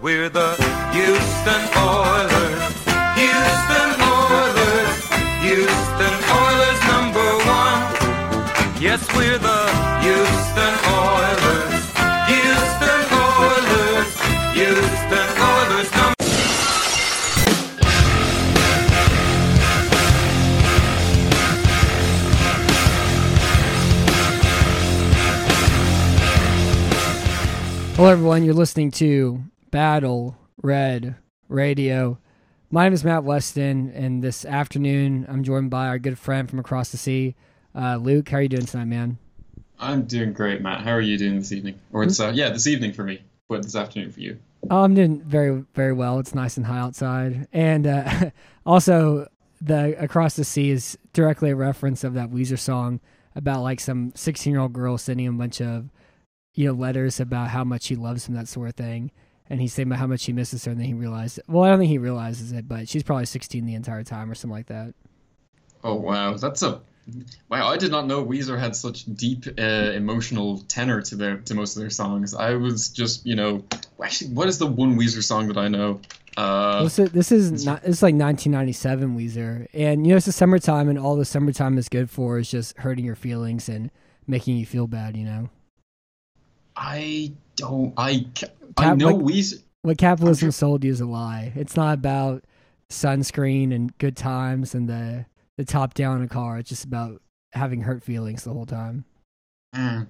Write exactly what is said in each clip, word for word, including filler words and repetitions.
We're the Houston Oilers, Houston Oilers, Houston Oilers number one. Yes, we're the Houston Oilers, Houston Oilers, Houston Oilers number one. Hello, everyone. You're listening to Battle Red Radio. My name is Matt Weston, and this afternoon I'm joined by our good friend from across the sea, uh, Luke. How are you doing tonight, man? I'm doing great, Matt. How are you doing this evening? Or it's uh, yeah, this evening for me, but this afternoon for you. Oh, I'm doing very, very well. It's nice and high outside, and uh, also the across the sea is directly a reference of that Weezer song about like some sixteen-year-old girl sending a bunch of, you know, letters about how much he loves him, that sort of thing. And he's saying about how much he misses her, and then he realized it. Well, I don't think he realizes it, but she's probably sixteen the entire time or something like that. Oh, wow. That's a... Wow, I did not know Weezer had such deep uh, emotional tenor to their to most of their songs. I was just, you know... Actually, what is the one Weezer song that I know? Uh, this is, this is not, it's like nineteen ninety-seven Weezer. And, you know, it's the summertime, and all the summertime is good for is just hurting your feelings and making you feel bad, you know? I don't. I I Cap, know we. What capitalism I'm, sold you is a lie. It's not about sunscreen and good times and the the top down in a car. It's just about having hurt feelings the whole time. Mm.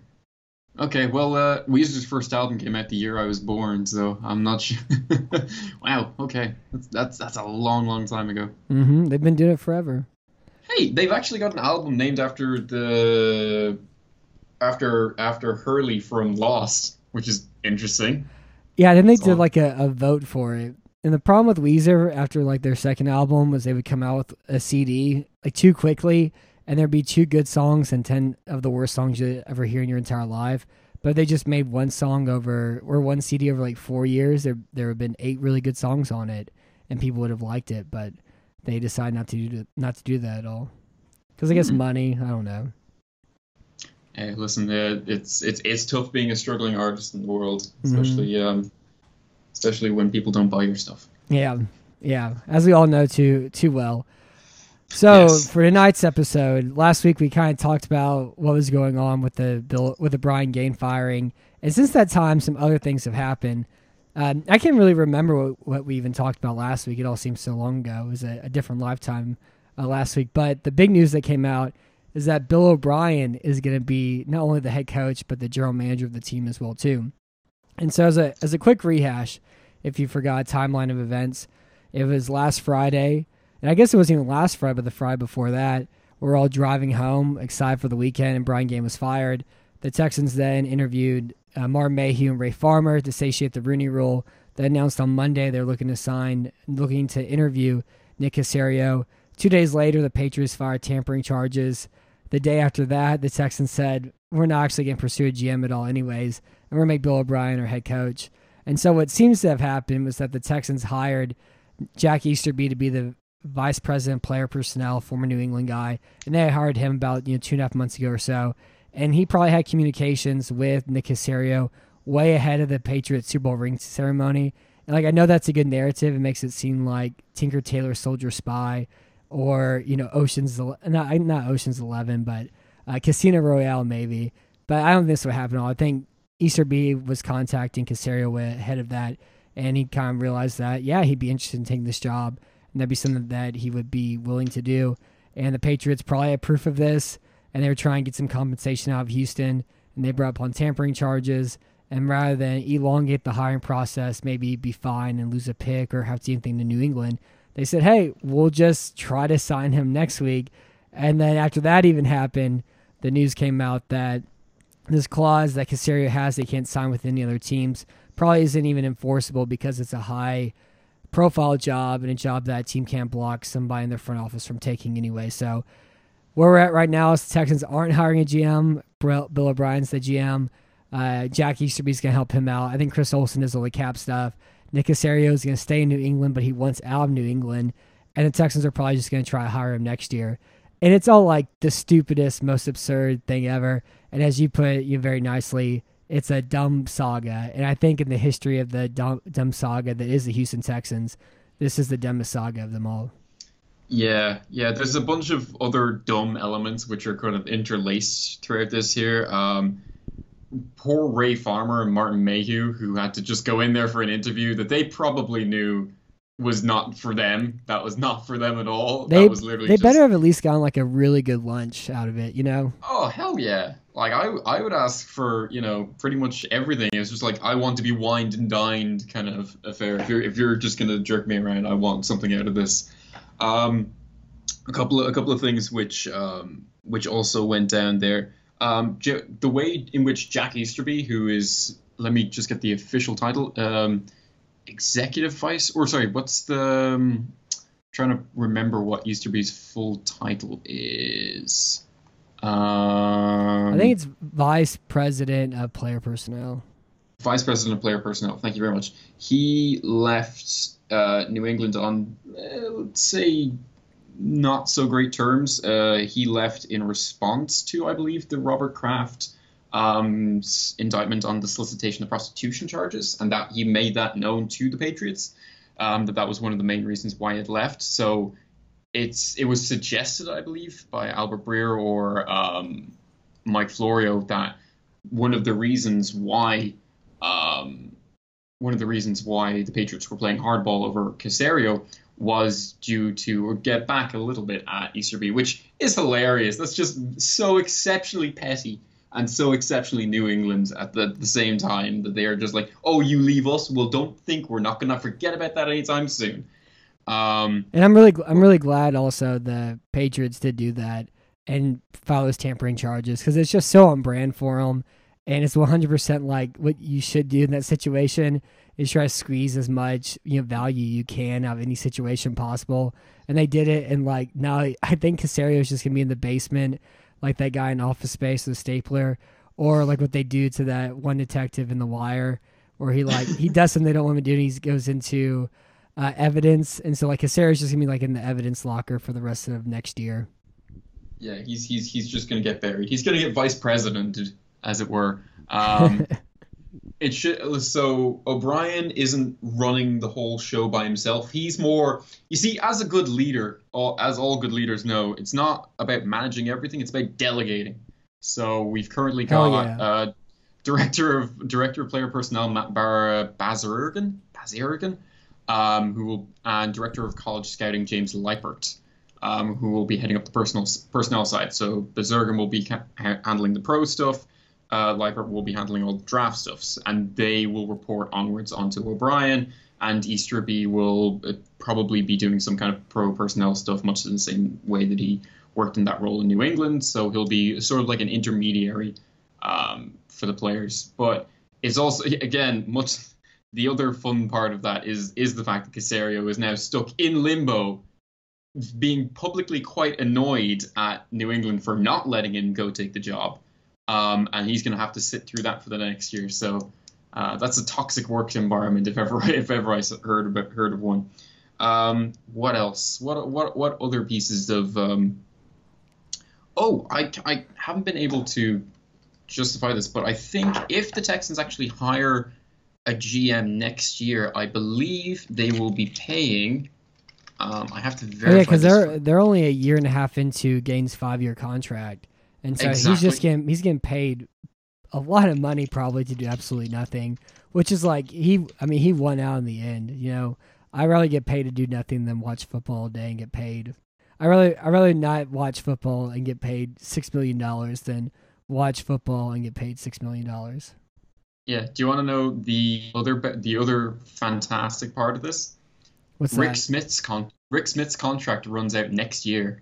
Okay, well, uh, Weezer's first album came out the year I was born, so I'm not sure. Wow. Okay, that's, that's that's a long, long time ago. Mm-hmm. They've been doing it forever. Hey, they've actually got an album named after the. After after Hurley from Lost, which is interesting. Yeah, then they did like a, a vote for it. And the problem with Weezer after like their second album was they would come out with a C D like too quickly, and there'd be two good songs and ten of the worst songs you ever hear in your entire life. But if they just made one song over or one C D over like four years, there there have been eight really good songs on it, and people would have liked it. But they decided not to do not to do that at all because I guess mm-hmm. money. I don't know. Hey, listen, uh, it's it's it's tough being a struggling artist in the world, especially mm. um, especially when people don't buy your stuff. Yeah, yeah, as we all know too too well. So yes. For tonight's episode, last week we kind of talked about what was going on with the Bill with the Brian Gaine firing, and since that time, some other things have happened. Um, I can't really remember what, what we even talked about last week. It all seems so long ago. It was a, a different lifetime uh, last week. But the big news that came out is that Bill O'Brien is going to be not only the head coach, but the general manager of the team as well, too. And so as a as a quick rehash, if you forgot timeline of events, it was last Friday, and I guess it wasn't even last Friday, but the Friday before that, we were all driving home, excited for the weekend, and Brian Gaine was fired. The Texans then interviewed uh, Martin Mayhew and Ray Farmer to satiate the Rooney Rule. They announced on Monday they're looking to sign, looking to interview Nick Caserio. Two days later, the Patriots fired tampering charges. The day after that, the Texans said, we're not actually going to pursue a G M at all anyways, and we're going to make Bill O'Brien our head coach. And so what seems to have happened was that the Texans hired Jack Easterby to be the vice president of player personnel, former New England guy, and they hired him about you know two and a half months ago or so. And he probably had communications with Nick Caserio way ahead of the Patriots Super Bowl ring ceremony. And like I know that's a good narrative. It makes it seem like Tinker Tailor Soldier Spy, or, you know, Ocean's, not, not Ocean's eleven, but uh, Casino Royale maybe. But I don't think this would happen at all. I think Easterby was contacting Caserio ahead of that, and he kind of realized that, yeah, he'd be interested in taking this job, and that'd be something that he would be willing to do. And the Patriots probably had proof of this, and they were trying to get some compensation out of Houston, and they brought up on tampering charges. And rather than elongate the hiring process, maybe be fined and lose a pick or have to do anything to New England, they said, hey, we'll just try to sign him next week. And then after that even happened, the news came out that this clause that Caserio has, they can't sign with any other teams, probably isn't even enforceable because it's a high-profile job and a job that a team can't block somebody in their front office from taking anyway. So where we're at right now is the Texans aren't hiring a G M. Bill O'Brien's the G M. Uh, Jack Easterby's going to help him out. I think Chris Olsen does all the cap stuff. Nick Caserio is going to stay in New England, but he wants out of New England, and the Texans are probably just going to try to hire him next year. And it's all like the stupidest, most absurd thing ever. And as you put it, you know, very nicely, It's a dumb saga. And I think in the history of the dumb, dumb saga that is the Houston Texans, this is the dumbest saga of them all. Yeah, yeah. There's a bunch of other dumb elements which are kind of interlaced throughout this here. Um, poor Ray Farmer and Martin Mayhew, who had to just go in there for an interview that they probably knew was not for them. That was not for them at all. They, that was literally they just... better have at least gotten like a really good lunch out of it, you know? Oh, hell yeah. Like, I I would ask for, you know, pretty much everything. It's just like, I want to be wined and dined kind of affair. If you're, if you're just going to jerk me around, I want something out of this. Um, a couple of, a couple of things which, um, which also went down there. Um, J- the way in which Jack Easterby, who is, let me just get the official title, um, executive vice, or sorry, what's the, um, trying to remember what Easterby's full title is. Um, I think it's vice president of player personnel. Vice president of player personnel. Thank you very much. He left uh, New England on, uh, let's say, not so great terms. Uh, he left in response to, I believe, the Robert Kraft um, indictment on the solicitation of prostitution charges, and that he made that known to the Patriots, um, that that was one of the main reasons why he had left. So it's it was suggested, I believe, by Albert Breer or um, Mike Florio that one of the reasons why um, one of the reasons why the Patriots were playing hardball over Caserio was due to, or get back a little bit at Easterby, which is hilarious. That's just so exceptionally petty and so exceptionally New England at the, the same time, that they are just like, oh, you leave us? Well, don't think we're not going to forget about that anytime soon. Um, and I'm really, I'm really glad also the Patriots did do that and file those tampering charges, because it's just so on brand for them. And it's one hundred percent like what you should do in that situation is try to squeeze as much, you know, value you can out of any situation possible. And they did it. And like, now I think Caserio is just going to be in the basement, like that guy in Office Space with a stapler, or like what they do to that one detective in The Wire, where he like, he does something they don't want him to do, and he goes into uh, evidence. And so like Caserio is just going to be like in the evidence locker for the rest of next year. Yeah. He's, he's, he's just going to get buried. He's going to get vice president, as it were. Um, it should, so O'Brien isn't running the whole show by himself. He's more, you see, as a good leader, all, as all good leaders know, it's not about managing everything. It's about delegating. So we've currently got oh, yeah. uh, director of director of player personnel, Matt Bazirgan, Bazirgan, um, who will, and director of college scouting, James Leipert, um, who will be heading up the personal personnel side. So Bazirgan will be ca- handling the pro stuff. Uh, Leipert will be handling all the draft stuffs, and they will report onwards onto O'Brien, and Easterby will uh, probably be doing some kind of pro personnel stuff, much in the same way that he worked in that role in New England. So he'll be sort of like an intermediary um, for the players. But it's also, again, much the other fun part of that is is the fact that Caserio is now stuck in limbo, being publicly quite annoyed at New England for not letting him go take the job. Um, and he's going to have to sit through that for the next year. So uh, that's a toxic work environment, if ever if ever I heard about, heard of one. Um, what else? What what what other pieces of? Um... Oh, I I haven't been able to justify this, but I think if the Texans actually hire a G M next year, I believe they will be paying. Um, I have to verify. Oh, yeah, because they're they're only a year and a half into Gaine's five year contract. And so exactly. he's just getting he's getting paid a lot of money probably to do absolutely nothing, which is like he I mean he won out in the end. You know, I rather get paid to do nothing than watch football all day and get paid. I rather I rather not watch football and get paid six million dollars than watch football and get paid six million dollars. Yeah. Do you want to know the other the other fantastic part of this? What's Rick that? Smith's con- Rick Smith's contract runs out next year.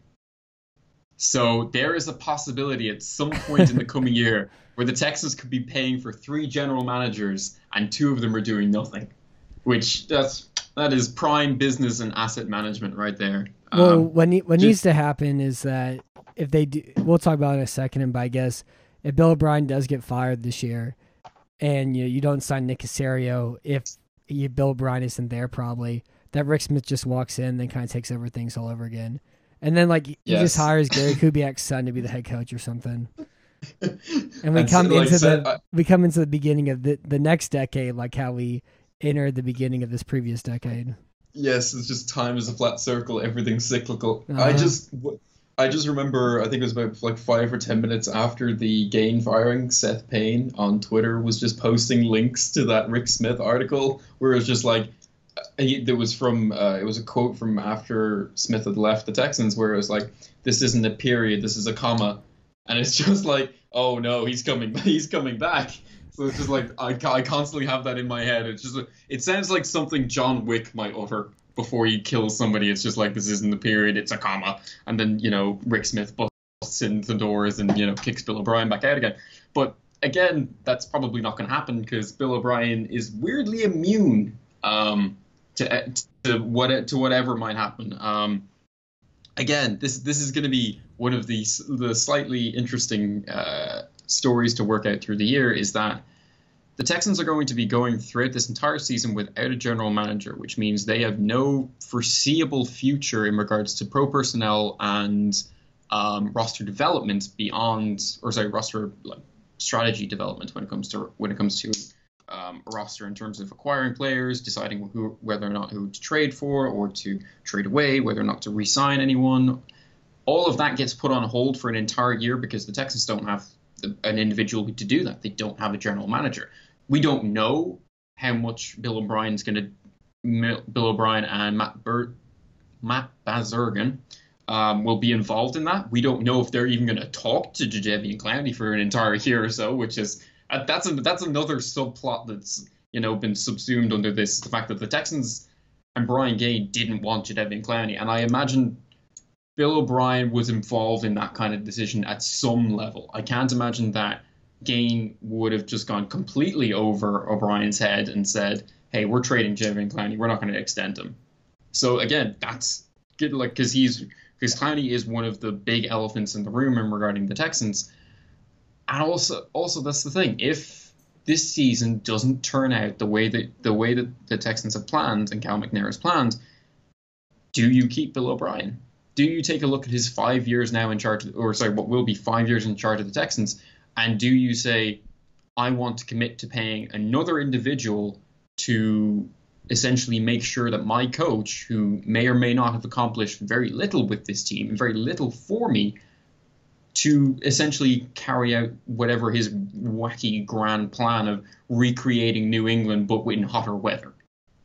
So there is a possibility at some point in the coming year where the Texans could be paying for three general managers and two of them are doing nothing, which that's that is prime business and asset management right there. Well, um, what, ne- what just, needs to happen is that if they do, we'll talk about it in a second. And I guess if Bill O'Brien does get fired this year, and you know, you don't sign Nick Caserio, if you, Bill O'Brien isn't there, probably that Rick Smith just walks in, then kind of takes over things all over again. And then, like, he yes. just hires Gary Kubiak's son to be the head coach or something. And we and come so, like, into so, the I, we come into the beginning of the, the next decade, like how we entered the beginning of this previous decade. Yes, it's just time is a flat circle. Everything's cyclical. Uh-huh. I just I just remember, I think it was about like five or ten minutes after the Gaine firing, Seth Payne on Twitter was just posting links to that Rick Smith article where it was just like, it was from uh, it was a quote from after Smith had left the Texans where it was like, this isn't a period, this is a comma. And it's just like, oh no, he's coming, he's coming back. So it's just like, I, I constantly have that in my head. It's just, it sounds like something John Wick might utter before he kills somebody. It's just like, this isn't the period, it's a comma. And then, you know, Rick Smith busts in the doors and, you know, kicks Bill O'Brien back out again. But again, that's probably not going to happen because Bill O'Brien is weirdly immune um, to to what to whatever might happen. Um, Again, this this is going to be one of the the slightly interesting uh, stories to work out through the year, is that the Texans are going to be going throughout this entire season without a general manager, which means they have no foreseeable future in regards to pro personnel and um, roster development beyond, or sorry, roster like, strategy development when it comes to when it comes to um, a roster in terms of acquiring players, deciding who, whether or not who to trade for or to trade away, whether or not to re-sign anyone. All of that gets put on hold for an entire year because the Texans don't have an individual to do that. They don't have a general manager. We don't know how much Bill O'Brien's going to Bill O'Brien and Matt Bur- Matt Bazirgan um, will be involved in that. We don't know if they're even going to talk to Jadeveon Clowney for an entire year or so, which is Uh, that's a, that's another subplot that's, you know, been subsumed under this, the fact that the Texans and Brian Gaine didn't want Jadeveon Clowney. And I imagine Bill O'Brien was involved in that kind of decision at some level. I can't imagine that Gaine would have just gone completely over O'Brien's head and said, hey, we're trading Jadeveon Clowney, we're not going to extend him. So again, that's good, like, because he's because Clowney is one of the big elephants in the room in regarding the Texans. And also, also that's the thing. If this season doesn't turn out the way that the way that the Texans have planned and Cal McNair has planned, do you keep Bill O'Brien? Do you take a look at his five years now in charge, of, or sorry, what will be five years in charge of the Texans, and do you say, I want to commit to paying another individual to essentially make sure that my coach, who may or may not have accomplished very little with this team and very little for me, to essentially carry out whatever his wacky grand plan of recreating New England, but in hotter weather.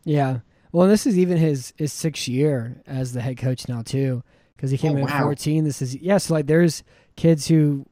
Yeah. Well, and this is even his, his sixth year as the head coach now too, because he came oh, in wow. fourteen. This is, yes, yeah, so like there's kids who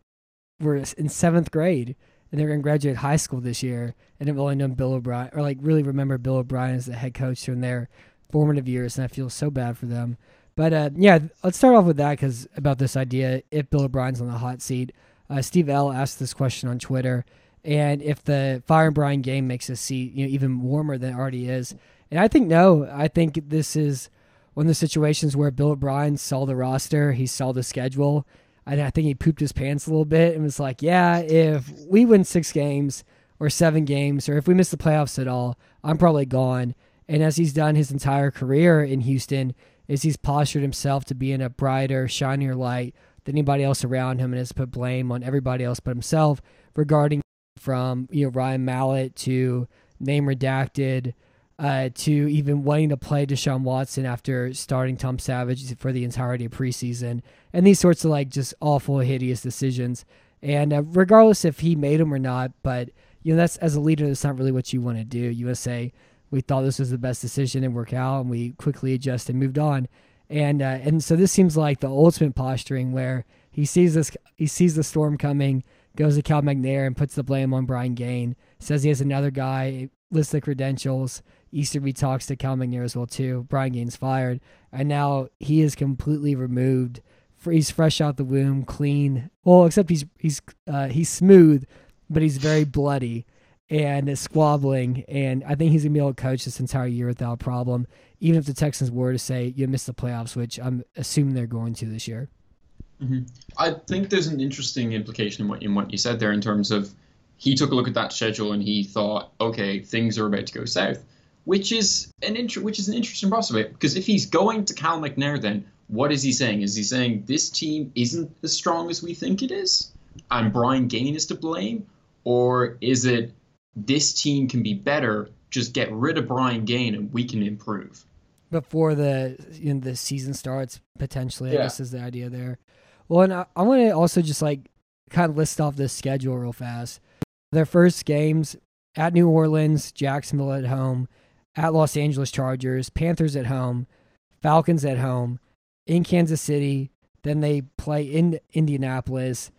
were in seventh grade and they're going to graduate high school this year and have only known Bill O'Brien, or like really remember Bill O'Brien as the head coach during their formative years, and I feel so bad for them. But uh, yeah, let's start off with that, because about this idea, if Bill O'Brien's on the hot seat, uh, Steve L asked this question on Twitter, and if the firing Brian Gaine makes this seat, you know, even warmer than it already is. And I think no, I think this is one of the situations where Bill O'Brien saw the roster, he saw the schedule, and I think he pooped his pants a little bit and was like, yeah, if we win six games or seven games, or if we miss the playoffs at all, I'm probably gone. And as he's done his entire career in Houston, is he's postured himself to be in a brighter, shinier light than anybody else around him, and has put blame on everybody else but himself, regarding from, you know, Ryan Mallett to name redacted uh, to even wanting to play Deshaun Watson after starting Tom Savage for the entirety of preseason, and these sorts of like just awful, hideous decisions. And uh, regardless if he made them or not, but you know, that's, as a leader, that's not really what you want to do. You want to say, we thought this was the best decision and work out, and we quickly adjusted and moved on. And uh, and so this seems like the ultimate posturing, where he sees this, he sees the storm coming, goes to Cal McNair and puts the blame on Brian Gaine, says he has another guy, lists the credentials. Easterby talks to Cal McNair as well too. Brian Gaine's fired, and now he is completely removed. He's fresh out the womb, clean. Well, except he's he's uh, he's smooth, but he's very bloody and squabbling, and I think he's going to be able to coach this entire year without a problem, even if the Texans were to say, you missed the playoffs, which I'm assuming they're going to this year. Mm-hmm. I think there's an interesting implication in what, in what you said there, in terms of he took a look at that schedule and he thought, okay, things are about to go south, which is an inter- which is an interesting prospect, because if he's going to Cal McNair, then what is he saying? Is he saying this team isn't as strong as we think it is? on Brian Gaine is to blame, or is it this team can be better, just get rid of Brian Gaine and we can improve? Before the you know, the season starts, potentially, yeah. I guess is the idea there. Well, and I, I want to also just like kind of list off this schedule real fast. Their first games: at New Orleans, Jacksonville at home, at Los Angeles Chargers, Panthers at home, Falcons at home, in Kansas City, then they play in Indianapolis,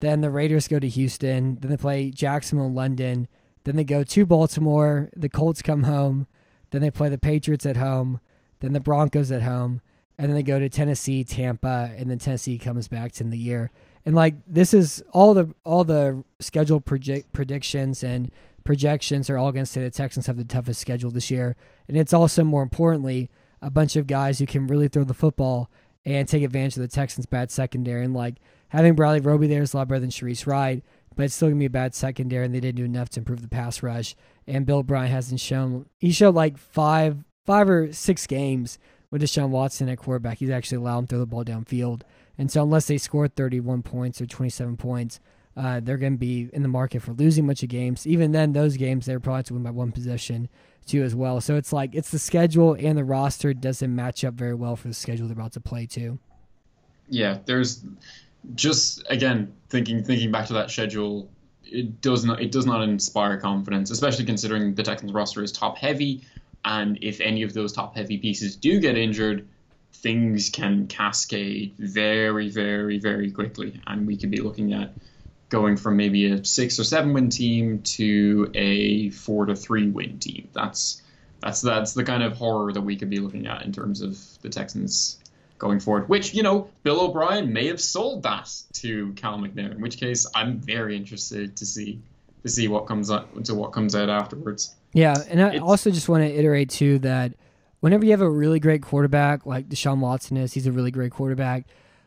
then the Raiders go to Houston, then they play Jacksonville and London, then they go to Baltimore, the Colts come home, then they play the Patriots at home, then the Broncos at home, and then they go to Tennessee, Tampa, and then Tennessee comes back to end the year. And like this is all the all the schedule project, predictions and projections are all going to say the Texans have the toughest schedule this year. And it's also, more importantly, a bunch of guys who can really throw the football and take advantage of the Texans' bad secondary. And like having Bradley Roby there is a lot better than Sharice Wright, but it's still going to be a bad secondary, and they didn't do enough to improve the pass rush. And Bill O'Brien hasn't shown – he showed like five five or six games with Deshaun Watson at quarterback. He's actually allowed him to throw the ball downfield. And so unless they score thirty-one points or twenty-seven points, uh, they're going to be in the market for losing a bunch of games. Even then, those games, they're probably to win by one possession too as well. So it's like it's the schedule and the roster doesn't match up very well for the schedule they're about to play too. Yeah, there's just, again, thinking thinking back to that schedule, it does not it does not inspire confidence, especially considering the Texans roster is top-heavy, and if any of those top-heavy pieces do get injured, things can cascade very, very, very quickly, and we could be looking at going from maybe a six or seven win team to a four to three win team. That's that's that's the kind of horror that we could be looking at in terms of the Texans going forward. Which, you know, Bill O'Brien may have sold that to Cal McNair, in which case I'm very interested to see to see what comes out to what comes out afterwards. Yeah, and I it's, also just want to iterate too that whenever you have a really great quarterback like Deshaun Watson is, he's a really great quarterback.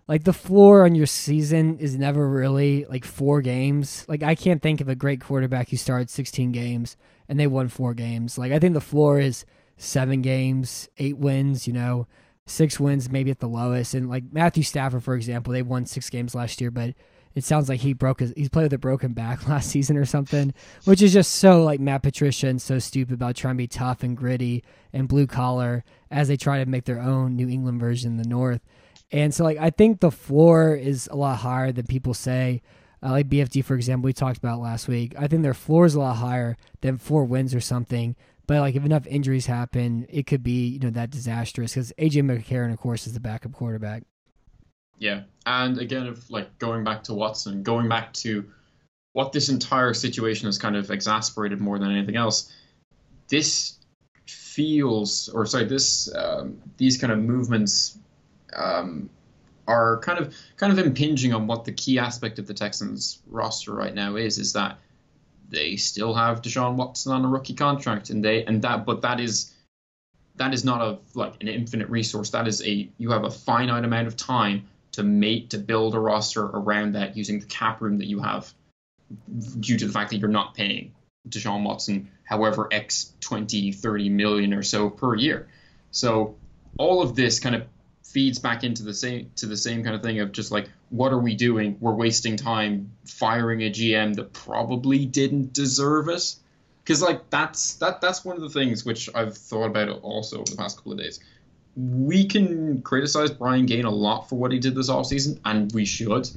Like, the floor on your season is never really, like, four games. Like, I can't think of a great quarterback who started sixteen games and they won four games. Like, I think the floor is seven games, eight wins, you know, six wins maybe at the lowest. And, like, Matthew Stafford, for example, they won six games last year, but it sounds like he broke his, he's played with a broken back last season or something, which is just so, like, Matt Patricia and so stupid about trying to be tough and gritty and blue-collar as they try to make their own New England version in the North. And so, like, I think the floor is a lot higher than people say. Uh, like B F D, for example, we talked about last week. I think their floor is a lot higher than four wins or something. But, like, if enough injuries happen, it could be, you know, that disastrous. Because A J McCarron, of course, is the backup quarterback. Yeah. And, again, if, like, going back to Watson, going back to what this entire situation has kind of exasperated more than anything else, this feels, or sorry, this um, these kind of movements Um, are kind of kind of impinging on what the key aspect of the Texans roster right now is, is that they still have Deshaun Watson on a rookie contract, and they and that but that is that is not a like an infinite resource. That is a you have a finite amount of time to make to build a roster around that using the cap room that you have due to the fact that you're not paying Deshaun Watson however X twenty, thirty million or so per year. So all of this kind of feeds back into the same to the same kind of thing of just like, what are we doing? We're wasting time firing a G M that probably didn't deserve it. Because like that's that that's one of the things which I've thought about also over the past couple of days. We can criticize Brian Gaine a lot for what he did this offseason, and we should.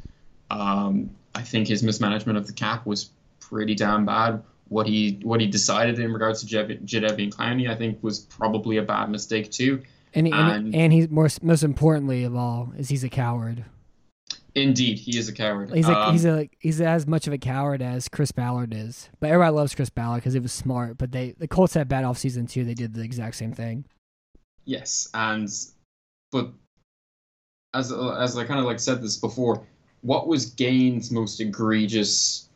Um, I think his mismanagement of the cap was pretty damn bad. What he what he decided in regards to Jadeveon Clowney, I think, was probably a bad mistake too. And, and and he's more, most importantly of all is he's a coward. Indeed, he is a coward. He's like, um, he's a, he's as much of a coward as Chris Ballard is. But everybody loves Chris Ballard because he was smart. But they the Colts had bad offseason too. They did the exact same thing. Yes, and but as as I kind of like said this before, what was Gaine's most egregious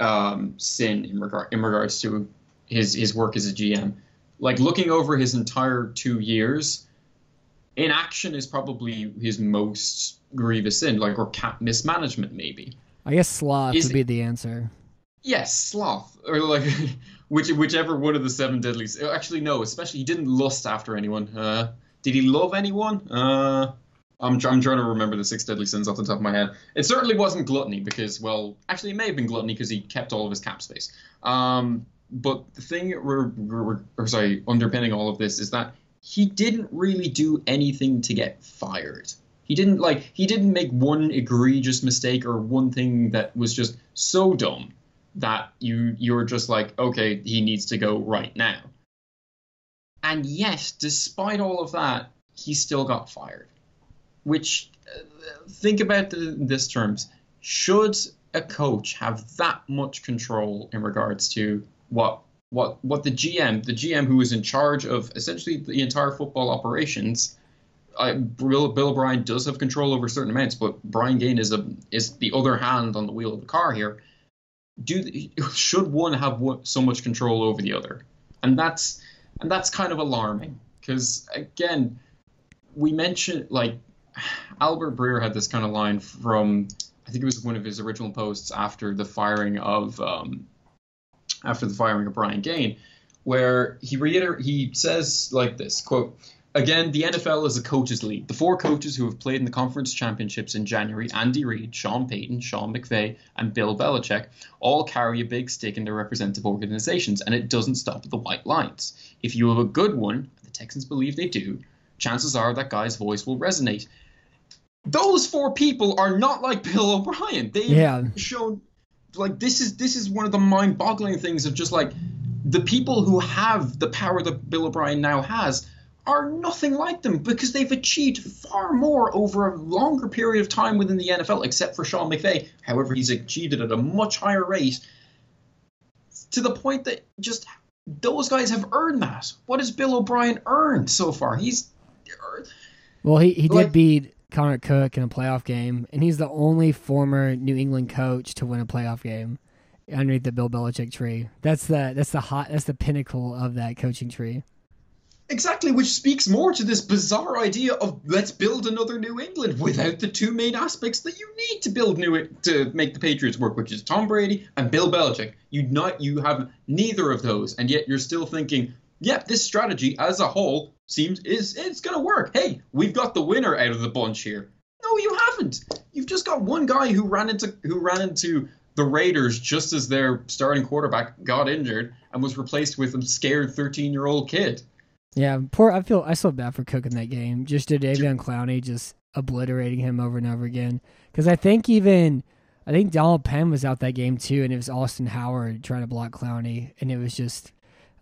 um, sin in regard in regards to his his work as a G M? Like, looking over his entire two years, inaction is probably his most grievous sin, like, or cap mismanagement, maybe. I guess sloth is, would be the answer. Yes, sloth, or like, which, whichever one of the seven deadly sins. Actually, no, especially he didn't lust after anyone. Uh, did he love anyone? Uh, I'm, I'm trying to remember the six deadly sins off the top of my head. It certainly wasn't gluttony because, well, actually it may have been gluttony because he kept all of his cap space. Um, but the thing we're, we're, we're, sorry, underpinning all of this is that he didn't really do anything to get fired. He didn't like he didn't make one egregious mistake or one thing that was just so dumb that you you're just like, okay, he needs to go right now. And yet, despite all of that, he still got fired. Which, think about the, this terms. Should a coach have that much control in regards to what what what the G M, the G M who is in charge of essentially the entire football operations? I, Bill, Bill O'Brien does have control over certain amounts, but Brian Gaine is a is the other hand on the wheel of the car here. Do should one have so much control over the other? And that's and that's kind of alarming because again, we mentioned like. Albert Breer had this kind of line from, I think it was one of his original posts after the firing of, um, after the firing of Brian Gaine, where he reiter he says like this, quote, "Again, the N F L is a coach's league. The four coaches who have played in the conference championships in January, Andy Reid, Sean Payton, Sean McVay, and Bill Belichick, all carry a big stick in their representative organizations, and it doesn't stop at the white lines. If you have a good one, the Texans believe they do, chances are that guy's voice will resonate." Those four people are not like Bill O'Brien. They've yeah. shown like this is this is one of the mind-boggling things of just like the people who have the power that Bill O'Brien now has are nothing like them because they've achieved far more over a longer period of time within the N F L, except for Sean McVay. However, he's achieved it at a much higher rate to the point that just those guys have earned that. What has Bill O'Brien earned so far? He's well, he he did like, beat. Connor Cook in a playoff game, and he's the only former New England coach to win a playoff game underneath the Bill Belichick tree. That's the that's the hot that's the pinnacle of that coaching tree. Exactly, which speaks more to this bizarre idea of let's build another New England without the two main aspects that you need to build new to make the Patriots work, which is Tom Brady and Bill Belichick. You not you have neither of those, and yet you're still thinking, yep, yeah, this strategy as a whole seems is it's going to work. Hey, we've got the winner out of the bunch here. No, you haven't. You've just got one guy who ran into who ran into the Raiders just as their starting quarterback got injured and was replaced with a scared thirteen-year-old kid. Yeah, poor. I feel I feel bad for Cook in that game. Just Jadeveon Clowney just obliterating him over and over again. Because I think even I think Donald Penn was out that game too, and it was Austin Howard trying to block Clowney, and it was just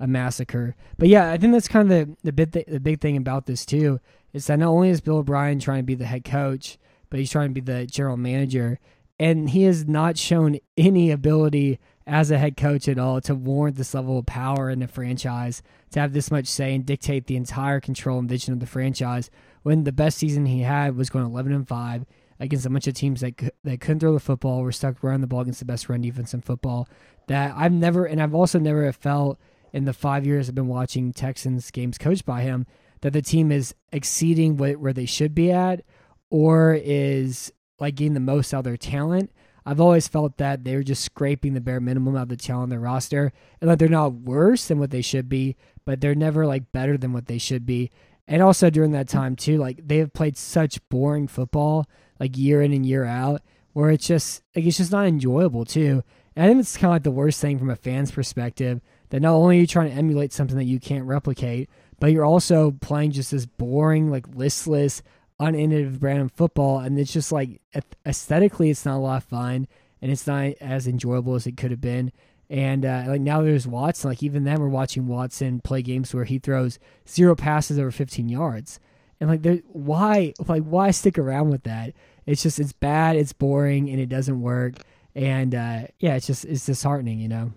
a massacre. But yeah, I think that's kind of the the big th- the big thing about this too is that not only is Bill O'Brien trying to be the head coach, but he's trying to be the general manager, and he has not shown any ability as a head coach at all to warrant this level of power in the franchise, to have this much say and dictate the entire control and vision of the franchise. When the best season he had was going eleven and five against a bunch of teams that that couldn't throw the football, were stuck running the ball against the best run defense in football. That I've never, and I've also never felt, in the five years I've been watching Texans games coached by him, that the team is exceeding what, where they should be at, or is like getting the most out of their talent. I've always felt that they're just scraping the bare minimum out of the talent on their roster, and that they're not worse than what they should be, but they're never like better than what they should be. And also during that time too, like they have played such boring football, like year in and year out, where it's just like, it's just not enjoyable too. And I think it's kind of like the worst thing from a fan's perspective, that not only are you trying to emulate something that you can't replicate, but you're also playing just this boring, like listless, uninnovative brand of football. And it's just like aesthetically, it's not a lot of fun, and it's not as enjoyable as it could have been. And uh, like now there's Watson, like even then we're watching Watson play games where he throws zero passes over fifteen yards. And like, there, why, like why stick around with that? It's just, it's bad, it's boring, and it doesn't work. And uh, yeah, it's just, it's disheartening, you know?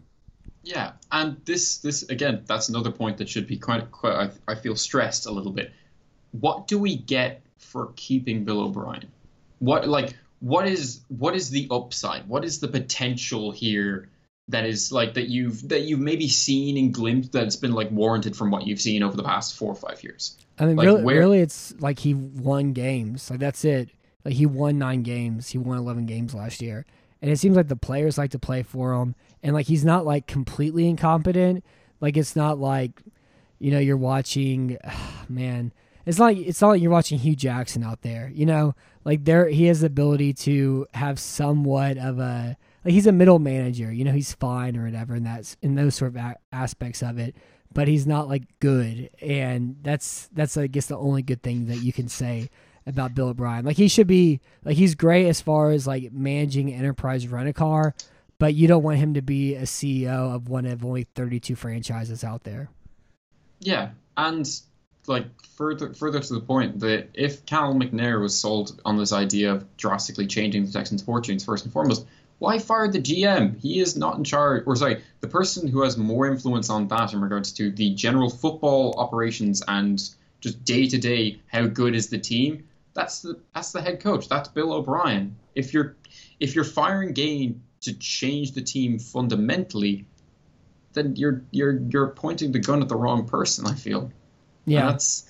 Yeah, and this, this again, that's another point that should be kind of, quite, I, I feel stressed a little bit. What do we get for keeping Bill O'Brien? What like what is what is the upside? What is the potential here that is like that you've that you've maybe seen and glimpsed that's been like warranted from what you've seen over the past four or five years? I mean, like, really, where, really, it's like he won games. Like that's it. Like he won nine games. He won eleven games last year. And it seems like the players like to play for him. And, like, he's not, like, completely incompetent. Like, it's not like, you know, you're watching, oh, man, It's not, it's not like you're watching Hugh Jackson out there, you know? Like, there, he has the ability to have somewhat of a... Like, he's a middle manager, you know? He's fine or whatever in, that, in those sort of a- aspects of it, but he's not, like, good. And that's, that's I guess, the only good thing that you can say about Bill O'Brien. Like, he should be... Like, he's great as far as, like, managing Enterprise Rent-A-Car, but you don't want him to be a C E O of one of only thirty-two franchises out there. Yeah, and... Like further, further to the point that if Cal McNair was sold on this idea of drastically changing the Texans' fortunes, first and foremost, why fire the G M? He is not in charge, or sorry, the person who has more influence on that in regards to the general football operations and just day to day, how good is the team? That's the that's the head coach. That's Bill O'Brien. If you're if you're firing Gaine to change the team fundamentally, then you're you're you're pointing the gun at the wrong person, I feel. Yeah, that's,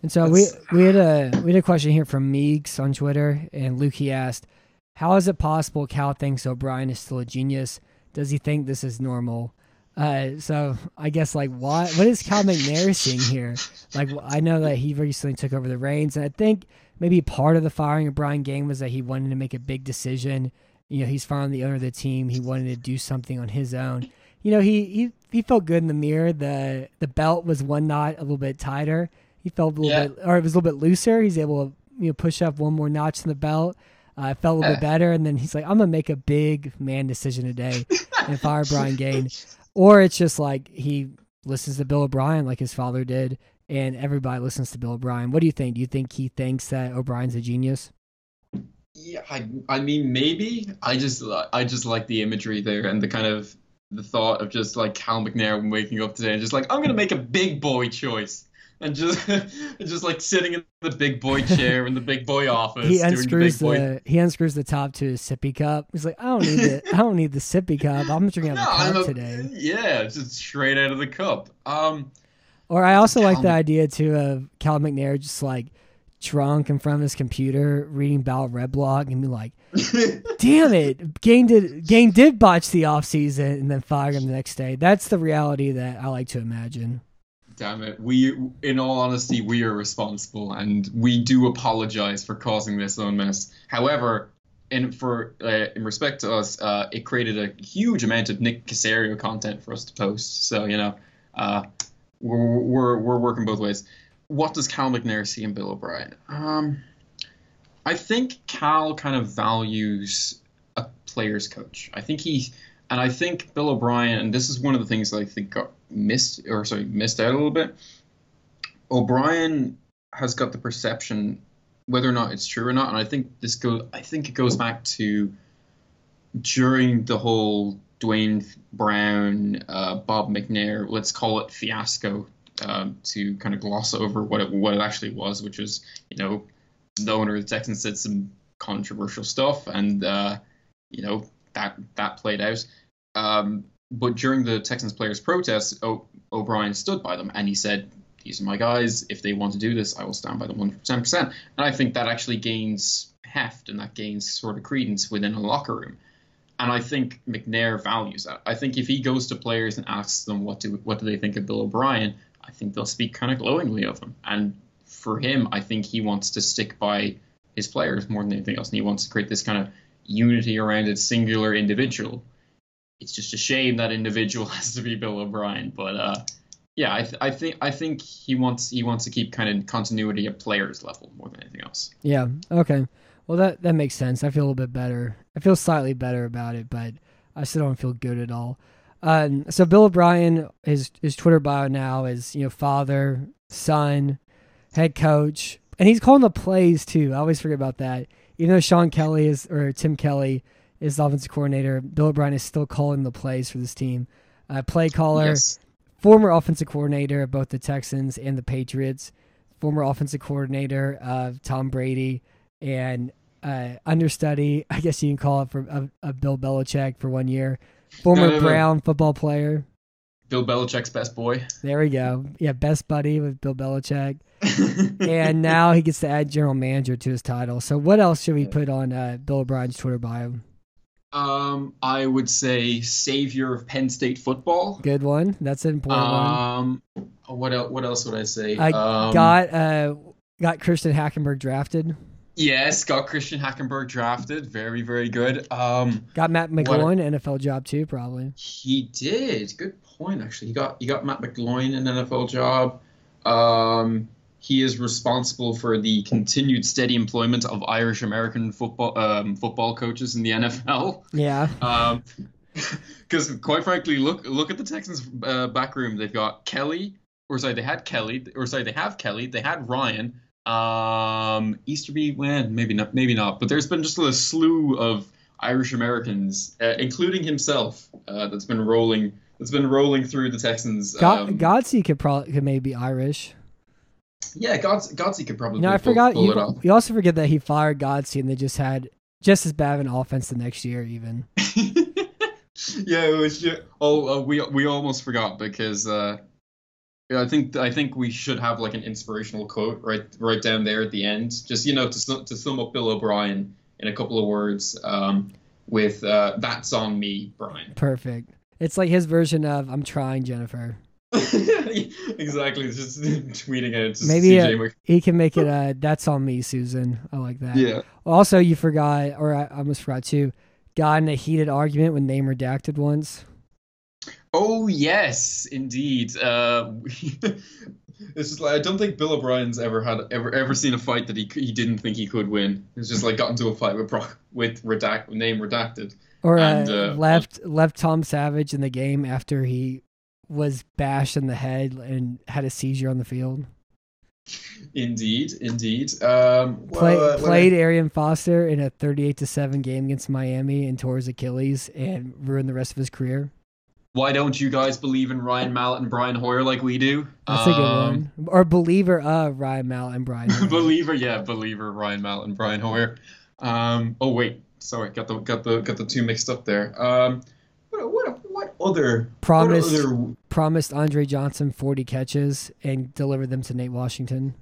and so that's, we we had a we had a question here from Meeks on Twitter, and Luke, he asked, "How is it possible Cal thinks O'Brien is still a genius? Does he think this is normal?" Uh, so I guess like why what is Cal McNair seeing here? Like, I know that he recently took over the reins, and I think maybe part of the firing of Brian Gaine was that he wanted to make a big decision. You know, he's finally the owner of the team. He wanted to do something on his own. You know, he, he he felt good in the mirror. The the belt was one knot a little bit tighter. He felt a little yeah. bit, or it was a little bit looser. He's able to, you know, push up one more notch in the belt. Uh, it felt a little yeah. bit better. And then he's like, I'm going to make a big man decision today and fire Brian Gaine. Or it's just like he listens to Bill O'Brien like his father did, and everybody listens to Bill O'Brien. What do you think? Do you think he thinks that O'Brien's a genius? Yeah, I, I mean, maybe. I just I just like the imagery there and the kind of... the thought of just like Cal McNair waking up today and just like, I'm going to make a big boy choice, and just just like sitting in the big boy chair in the big boy office. He unscrews the, the boy... he unscrews the top to his sippy cup. He's like, I don't need it. I don't need the sippy cup. I'm drinking out of the cup a, today. Yeah. Just straight out of the cup. Um, or I also Cal... like the idea too of Cal McNair just like drunk in front of his computer reading Battle Red blog and be like, damn it, Gaine did Gaine did botch the offseason, and then fire him the next day. That's the reality that I like to imagine. Damn it. We, in all honesty, we are responsible, and we do apologize for causing this own mess. However, in, for, uh, in respect to us, uh, it created a huge amount of Nick Caserio content for us to post. So, you know, uh, we're, we're, we're working both ways. What does Cal McNair see in Bill O'Brien? Um, I think Cal kind of values a player's coach. I think he, and I think Bill O'Brien, and this is one of the things that I think got missed, or sorry, missed out a little bit. O'Brien has got the perception, whether or not it's true or not, and I think this go, I think it goes back to during the whole Dwayne Brown, uh, Bob McNair, let's call it fiasco. Um, to kind of gloss over what it what it actually was, which was, you know, the owner of the Texans said some controversial stuff, and uh, you know, that that played out. Um, but during the Texans players' protests, o- O'Brien stood by them, and he said, "These are my guys. If they want to do this, I will stand by them one hundred percent." And I think that actually gains heft, and that gains sort of credence within a locker room. And I think McNair values that. I think if he goes to players and asks them what do what do they think of Bill O'Brien, I think they'll speak kind of glowingly of him. And for him, I think he wants to stick by his players more than anything else. And he wants to create this kind of unity around a singular individual. It's just a shame that individual has to be Bill O'Brien. But uh, yeah, I, th- I think I think he wants he wants to keep kind of continuity at players level more than anything else. Yeah. Okay. Well, that, that makes sense. I feel a little bit better. I feel slightly better about it, but I still don't feel good at all. Um, so Bill O'Brien, his his Twitter bio now is, you know, father, son, head coach, and he's calling the plays too. I always forget about that. Even though Sean Kelly is, or Tim Kelly is the offensive coordinator, Bill O'Brien is still calling the plays for this team. Uh, play caller, yes. Former offensive coordinator of both the Texans and the Patriots, former offensive coordinator of Tom Brady, and uh, understudy, I guess you can call it, for of, of Bill Belichick for one year. Former no, no, no. Brown football player. Bill Belichick's best boy. There we go. Yeah, best buddy with Bill Belichick. And now he gets to add general manager to his title. So what else should we put on uh, Bill O'Brien's Twitter bio? Um, I would say savior of Penn State football. Good one. That's an important um, one. What else, what else would I say? I um, got uh, got Christian Hackenberg drafted. Yes, got Christian Hackenberg drafted. Very, very good. Um, got Matt McGloin a, N F L job too, probably. He did. Good point, actually. He got he got Matt McGloin an N F L job. Um, he is responsible for the continued steady employment of Irish American football um, football coaches in the N F L. Yeah. Um, because quite frankly, look look at the Texans' uh, back room. They've got Kelly, or sorry, they had Kelly, or sorry, they have Kelly. They had Ryan, um, Easterby. When maybe not, maybe not. But there's been just a slew of Irish Americans, uh, including himself, uh, that's been rolling. That's been rolling through the Texans. God, um, Godsey could probably could maybe Irish. Yeah, Gods, Godsey could probably. No, I forgot. Pull, pull you, you also forget that he fired Godsey, and they just had just as bad of an offense the next year, even. Yeah, it was. Just, oh, uh, we we almost forgot because uh, I think I think we should have like an inspirational quote right right down there at the end, just you know to to sum up Bill O'Brien in a couple of words um, with uh, "That's on me, Brian." Perfect. It's like his version of "I'm trying, Jennifer." Exactly, just tweeting it. Just maybe uh, he can make it uh "That's on me, Susan." I like that. Yeah. Also, you forgot, or I almost forgot too, got in a heated argument with Name Redacted once. Oh yes, indeed. Uh, it's just like I don't think Bill O'Brien's ever had ever ever seen a fight that he he didn't think he could win. It's just like got into a fight with Brock with redact Name Redacted, or and, uh, uh, left left Tom Savage in the game after he was bashed in the head and had a seizure on the field. Indeed, indeed. Um, Play, well, uh, played I... Arian Foster in a thirty-eight to seven game against Miami and tore his Achilles and ruined the rest of his career. Why don't you guys believe in Ryan Mallett and Brian Hoyer like we do? That's um, a good one. Or believer of Ryan Mallett and Brian Hoyer. believer, yeah, believer Ryan Mallett and Brian Hoyer. Um, oh wait, sorry, got the got the got the two mixed up there. Um, what what. A, What other promised what other... promised Andre Johnson forty catches and delivered them to Nate Washington?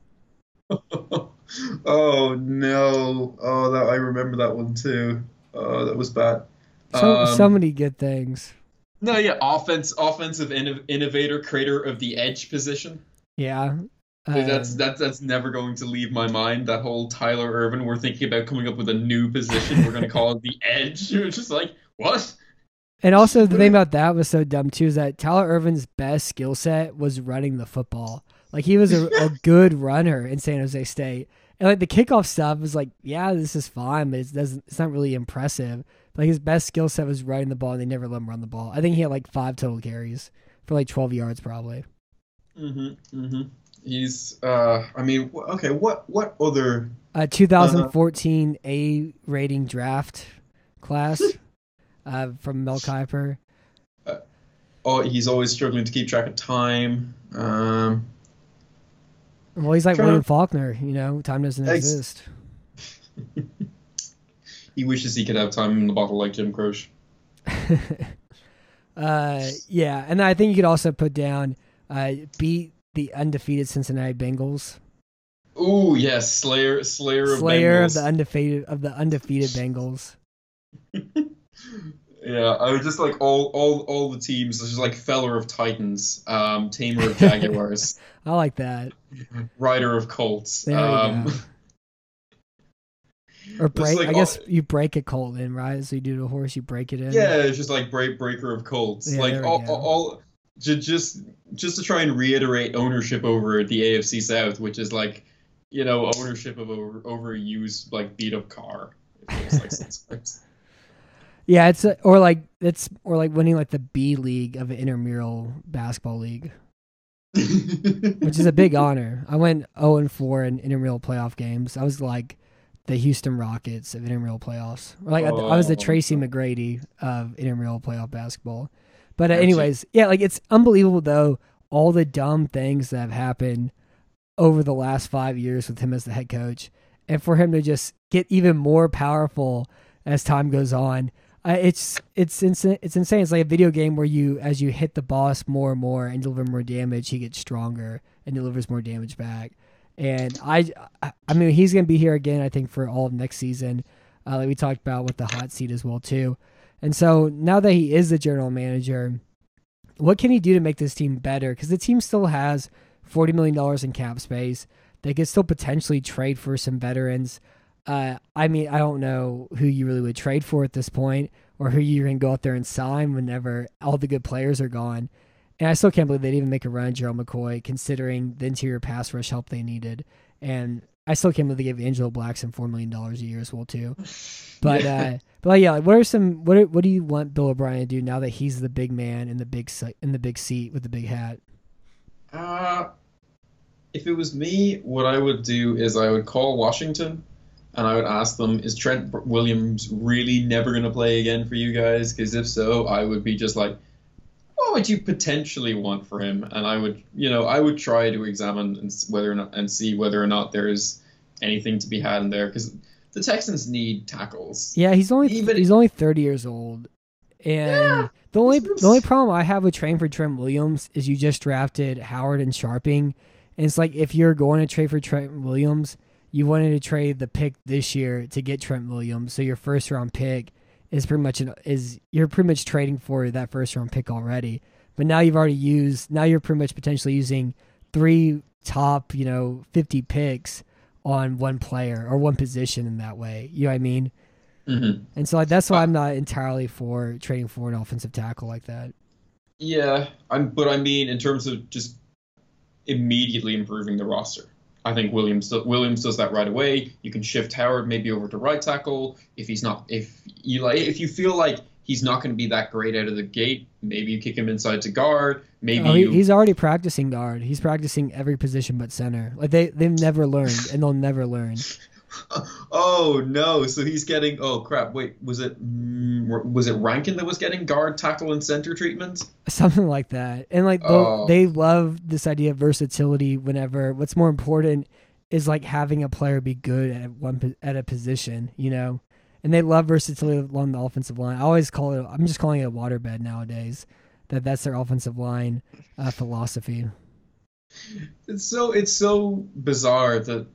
Oh no! Oh, that I remember that one too. Oh, that was bad. So um, so many good things. No, yeah, offense, offensive inno- innovator, creator of the edge position. Yeah, uh, that's that's that's never going to leave my mind. That whole Tyler Irvin, we're thinking about coming up with a new position. We're going to call it the edge. You're just like what? And also the thing about that was so dumb too is that Tyler Irvin's best skill set was running the football. Like he was a, a good runner in San Jose State, and like the kickoff stuff was like, yeah, this is fine, but it doesn't. It's not really impressive. But like his best skill set was running the ball, and they never let him run the ball. I think he had like five total carries for like twelve yards, probably. Mm-hmm. Mm-hmm. He's. Uh. I mean. Okay. What. What other? Uh. twenty fourteen uh-huh. A rating draft class. Uh, from Mel Kiper. Uh, oh, he's always struggling to keep track of time. Um, well, he's like William to... Faulkner, you know, time doesn't Ex- exist. He wishes he could have time in the bottle like Jim Croce. uh, yeah, and I think you could also put down uh, beat the undefeated Cincinnati Bengals. Ooh, yes, Slayer, Slayer, Slayer of Slayer of the undefeated of the undefeated Bengals. Yeah, I was just like all, all, all the teams. There's like Feller of Titans, um, Tamer of Jaguars. I like that. Rider of Colts. There um, you go. Or break. Like, I guess all, you break a colt in, right? So you do the horse, you break it in. Yeah, it's just like break breaker of colts. Yeah, like all, all, all just just to try and reiterate ownership over the A F C South, which is like you know ownership of over overused like beat up car. It feels like sometimes. Yeah, it's a, or like it's or like winning like the B league of an intramural basketball league, which is a big honor. I went zero and four in intramural playoff games. I was like the Houston Rockets of intramural playoffs. Or like oh. I, I was the Tracy McGrady of intramural playoff basketball. But uh, anyways, yeah, like it's unbelievable though all the dumb things that have happened over the last five years with him as the head coach, and for him to just get even more powerful as time goes on. Uh, it's it's insane. It's insane. It's like a video game where you, as you hit the boss more and more and deliver more damage, he gets stronger and delivers more damage back. And I, I mean, he's gonna be here again. I think for all of next season. Uh, like we talked about with the hot seat as well too. And so now that he is the general manager, what can he do to make this team better? Because the team still has forty million dollars in cap space. They could still potentially trade for some veterans. Uh, I mean, I don't know who you really would trade for at this point, or who you're going to go out there and sign whenever all the good players are gone. And I still can't believe they'd even make a run at Gerald McCoy, considering the interior pass rush help they needed. And I still can't believe they gave Angelo Blackson four million dollars a year as well, too. But, yeah. uh, but like, yeah, like, what are some, what are, what do you want Bill O'Brien to do now that he's the big man in the big, in the big seat with the big hat? Uh, if it was me, what I would do is I would call Washington. And I would ask them, is Trent Williams really never going to play again for you guys? Because if so, I would be just like, what would you potentially want for him? And I would, you know, I would try to examine and whether or not, and see whether or not there is anything to be had in there. Because the Texans need tackles. Yeah, he's only Even he's if, only thirty years old, and yeah, the only the only problem I have with trading for Trent Williams is you just drafted Howard and Scharping, and it's like if you're going to trade for Trent Williams, you wanted to trade the pick this year to get Trent Williams, so your first round pick is pretty much an, is you're pretty much trading for that first round pick already. But now you've already used now you're pretty much potentially using three top you know fifty picks on one player or one position in that way. You know what I mean? Mm-hmm. And so like, that's why I'm not entirely for trading for an offensive tackle like that. Yeah, I'm. But I mean, in terms of just immediately improving the roster. I think Williams Williams does that right away. You can shift Howard maybe over to right tackle if he's not if you like if you feel like he's not going to be that great out of the gate. Maybe you kick him inside to guard. Maybe oh, he, you... he's already practicing guard. He's practicing every position but center. Like they they've never learned and they'll never learn. Oh no! So he's getting oh crap! Wait, was it was it Rankin that was getting guard, tackle, and center treatment? Something like that. And like oh. they love this idea of versatility. Whenever what's more important is like having a player be good at one at a position, you know. And they love versatility along the offensive line. I always call it. I'm just calling it a waterbed nowadays. That that's their offensive line uh, philosophy. It's so it's so bizarre that.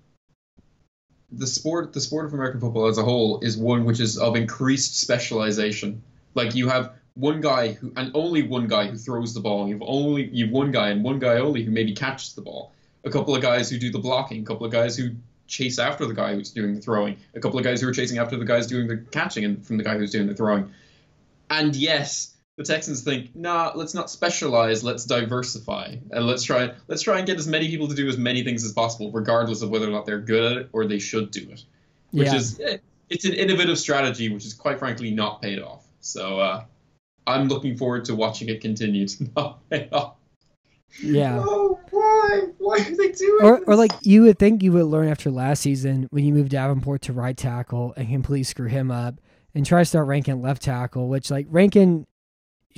The sport, the sport of American football as a whole is one which is of increased specialization. Like you have one guy who, and only one guy who throws the ball. You've only, you've one guy and one guy only who maybe catches the ball. A couple of guys who do the blocking. A couple of guys who chase after the guy who's doing the throwing. A couple of guys who are chasing after the guys doing the catching and from the guy who's doing the throwing. And yes, the Texans think, nah, let's not specialize. Let's diversify, and let's try let's try and get as many people to do as many things as possible, regardless of whether or not they're good at it or they should do it. Which yeah. is it's an innovative strategy, which is quite frankly not paid off. So uh, I'm looking forward to watching it continue to not pay off. Yeah. Oh, why? Why are they doing or, this? Or like you would think you would learn after last season when you moved Davenport to right tackle and completely screw him up and try to start Rankin left tackle, which like Rankin.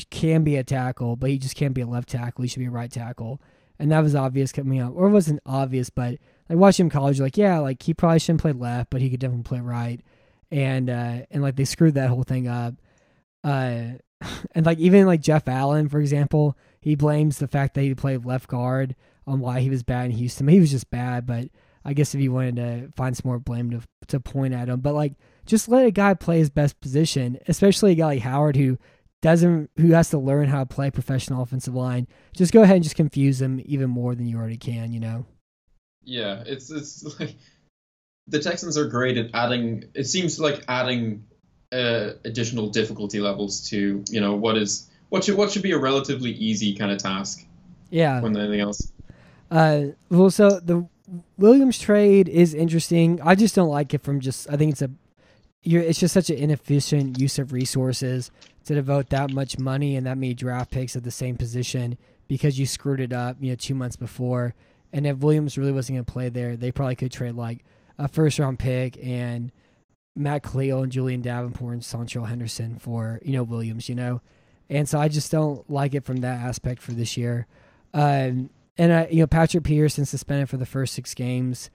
Can be a tackle, but he just can't be a left tackle. He should be a right tackle. And that was obvious coming up. Or it wasn't obvious, but like watching him in college, like, yeah, like he probably shouldn't play left, but he could definitely play right. And, uh, and like they screwed that whole thing up. Uh, and like even like Jeff Allen, for example, he blames the fact that he played left guard on why he was bad in Houston. He was just bad, but I guess if you wanted to find some more blame to, to point at him, but like just let a guy play his best position, especially a guy like Howard who doesn't who has to learn how to play professional offensive line. Just go ahead and just confuse them even more than you already can, you know? Yeah, it's it's like the Texans are great at adding. It seems like adding uh, additional difficulty levels to you know what is what should what should be a relatively easy kind of task. Yeah. More than anything else. Uh, well, so the Williams trade is interesting. I just don't like it. From just I think it's a you're it's just such an inefficient use of resources to devote that much money and that many draft picks at the same position because you screwed it up, you know, two months before. And if Williams really wasn't going to play there, they probably could trade like a first-round pick and Matt Cleo and Julian Davenport and Sancho Henderson for, you know, Williams, you know. And so I just don't like it from that aspect for this year. Um, and, I, you know, Patrick Peterson suspended for the first six games.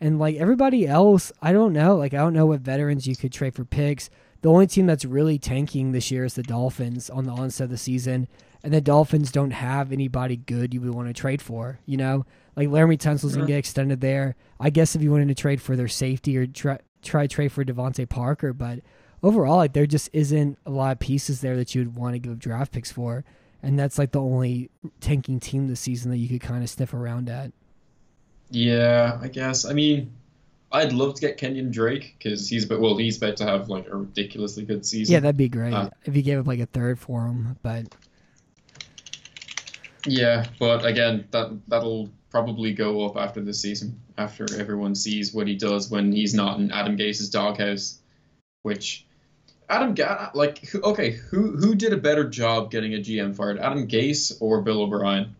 And, like, everybody else, I don't know. Like, I don't know what veterans you could trade for picks. The only team that's really tanking this year is the Dolphins on the onset of the season, and the Dolphins don't have anybody good you would want to trade for, you know? Like Laramie Tunsil's going to get extended there. I guess if you wanted to trade for their safety or try, try trade for Devontae Parker, but overall, like, there just isn't a lot of pieces there that you would want to give draft picks for. And that's like the only tanking team this season that you could kind of sniff around at. Yeah, I guess. I mean, I'd love to get Kenyon Drake because he's but well, he's about to have like a ridiculously good season. Yeah, that'd be great uh, if you gave up like a third for him. But yeah, but again, that that'll probably go up after this season, after everyone sees what he does when he's not in Adam Gase's doghouse, which. Adam, like, okay, who who did a better job getting a G M fired, Adam Gase or Bill O'Brien?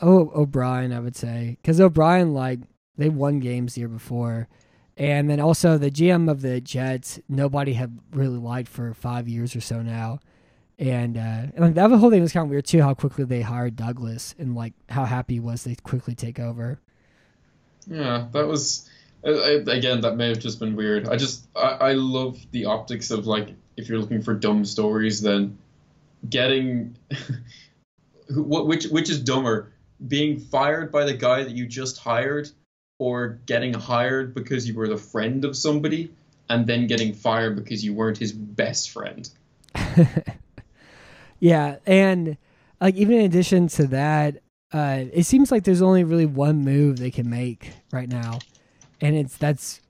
Oh, O'Brien, I would say, because O'Brien, like, they won games the year before, and then also the G M of the Jets, nobody had really liked for five years or so now, and uh, and like that whole thing was kind of weird too, how quickly they hired Douglas and like how happy he was they quickly take over. Yeah, that was. I, again, that may have just been weird. I just, I, I love the optics of, like, if you're looking for dumb stories, then getting, which which is dumber, being fired by the guy that you just hired or getting hired because you were the friend of somebody and then getting fired because you weren't his best friend. Yeah, and, like, even in addition to that, uh, it seems like there's only really one move they can make right now. And it's that's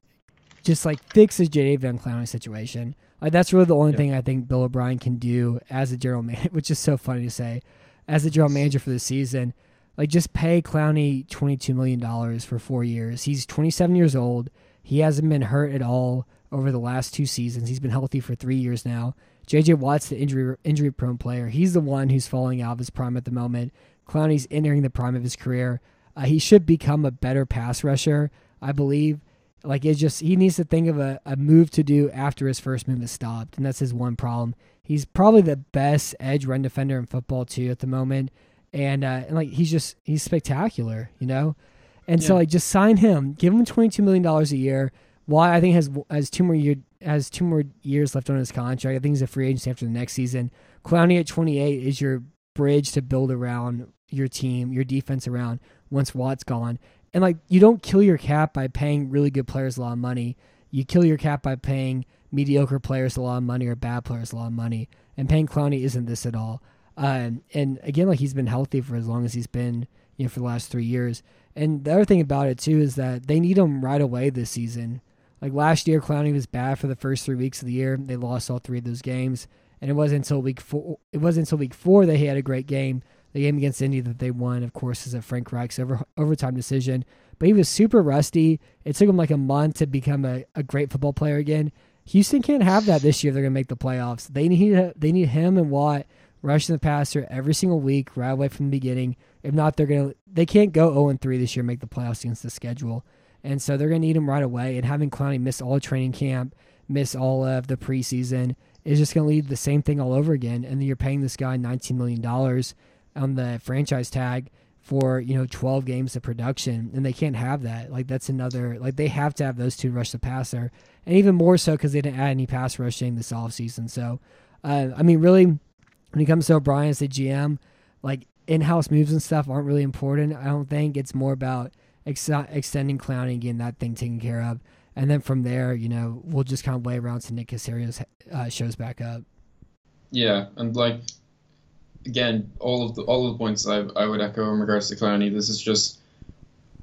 just like fixes Jadeveon Clowney situation. Like that's really the only yeah. thing I think Bill O'Brien can do as a general manager, which is so funny to say, as a general manager for the season. Like just pay Clowney twenty-two million dollars for four years. He's twenty-seven years old. He hasn't been hurt at all over the last two seasons. He's been healthy for three years now. J J. Watt's the injury injury prone player. He's the one who's falling out of his prime at the moment. Clowney's entering the prime of his career. Uh, he should become a better pass rusher. I believe, like, it's just, he needs to think of a, a move to do after his first move is stopped, and that's his one problem. He's probably the best edge run defender in football, too, at the moment, and, uh, and like, he's just, he's spectacular, you know? And yeah. so, like, just sign him. Give him twenty-two million dollars a year. Why, I think, has has two more year, has two more years left on his contract. I think he's a free agent after the next season. Clowney at twenty-eight is your bridge to build around your team, your defense around, once Watt's gone. And, like, you don't kill your cap by paying really good players a lot of money. You kill your cap by paying mediocre players a lot of money or bad players a lot of money. And paying Clowney isn't this at all. Um, and, again, like, he's been healthy for as long as he's been, you know, for the last three years. And the other thing about it, too, is that they need him right away this season. Like, last year, Clowney was bad for the first three weeks of the year. They lost all three of those games. And it wasn't until week four, it wasn't until week four that he had a great game. The game against Indy that they won, of course, is a Frank Reich's over, overtime decision. But he was super rusty. It took him like a month to become a, a great football player again. Houston can't have that this year if they're going to make the playoffs. They need they need him and Watt rushing the passer every single week, right away from the beginning. If not, they're going to they can't go oh and three this year and make the playoffs against the schedule. And so they're going to need him right away. And having Clowney miss all training camp, miss all of the preseason, is just going to lead to the same thing all over again. And then you're paying this guy nineteen million dollars on the franchise tag for, you know, twelve games of production, and they can't have that. Like, that's another, like, they have to have those two rush the passer, and even more so because they didn't add any pass rushing this offseason. So, uh, I mean, really, when it comes to O'Brien as the G M, like, in-house moves and stuff aren't really important. I don't think it's more about ex- extending Clowney and getting that thing taken care of. And then from there, you know, we'll just kind of weigh around to Nick Caserio's uh, shows back up. Yeah, and, like, again, all of the all of the points I I would echo in regards to Clowney. This is just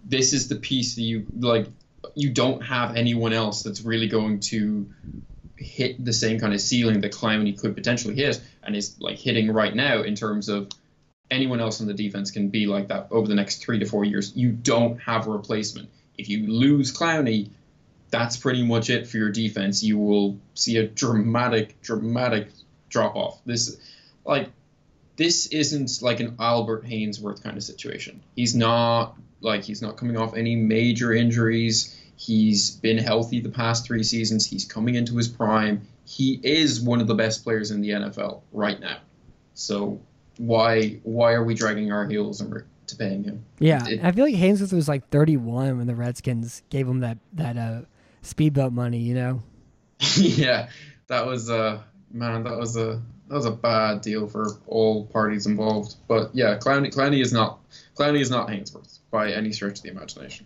this is the piece that you like. You don't have anyone else that's really going to hit the same kind of ceiling that Clowney could potentially hit, and is like hitting right now in terms of anyone else on the defense can be like that over the next three to four years. You don't have a replacement. If you lose Clowney, that's pretty much it for your defense. You will see a dramatic, dramatic drop off. This like. This isn't like an Albert Hainsworth kind of situation. He's not like he's not coming off any major injuries. He's been healthy the past three seasons. He's coming into his prime. He is one of the best players in the N F L right now. So why why are we dragging our heels and we're to paying him? Yeah, it, I feel like Hainsworth was like thirty-one when the Redskins gave him that that uh, speedboat money. You know? Yeah, that was a uh, man. That was a. Uh, That was a bad deal for all parties involved. But yeah, Clowney, Clowney is not Clowney is not Hainsworth by any stretch of the imagination.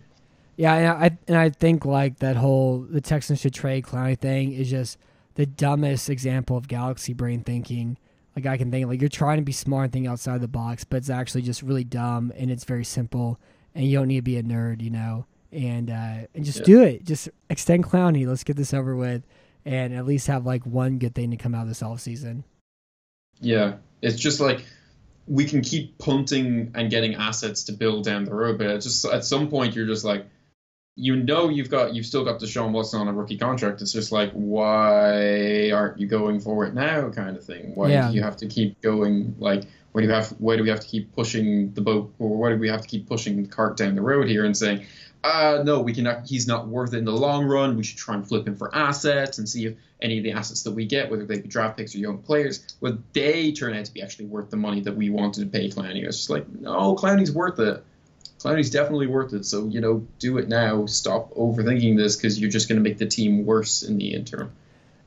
Yeah, and I and I think like that whole the Texans should trade Clowney thing is just the dumbest example of galaxy brain thinking. Like, I can think, like, you're trying to be smart and think outside the box, but it's actually just really dumb, and it's very simple, and you don't need to be a nerd, you know, and uh, and just yeah. do it. Just extend Clowney. Let's get this over with, and at least have, like, one good thing to come out of this offseason. Yeah, it's just, like, we can keep punting and getting assets to build down the road, but it's just at some point you're just like, you know, you've got you've still got Deshaun Watson on a rookie contract. It's just like, why aren't you going for it now, kind of thing? Why yeah. do you have to keep going? Like, why do you have? Why do we have to keep pushing the boat, or why do we have to keep pushing the cart down the road here and saying, uh no, we cannot. He's not worth it in the long run. We should try and flip him for assets and see if any of the assets that we get, whether they be draft picks or young players, would they turn out to be actually worth the money that we wanted to pay Clowney. It's just like, no, Clowney's worth it. Clowney's definitely worth it, so, you know, do it now. Stop overthinking this, because you're just going to make the team worse in the interim.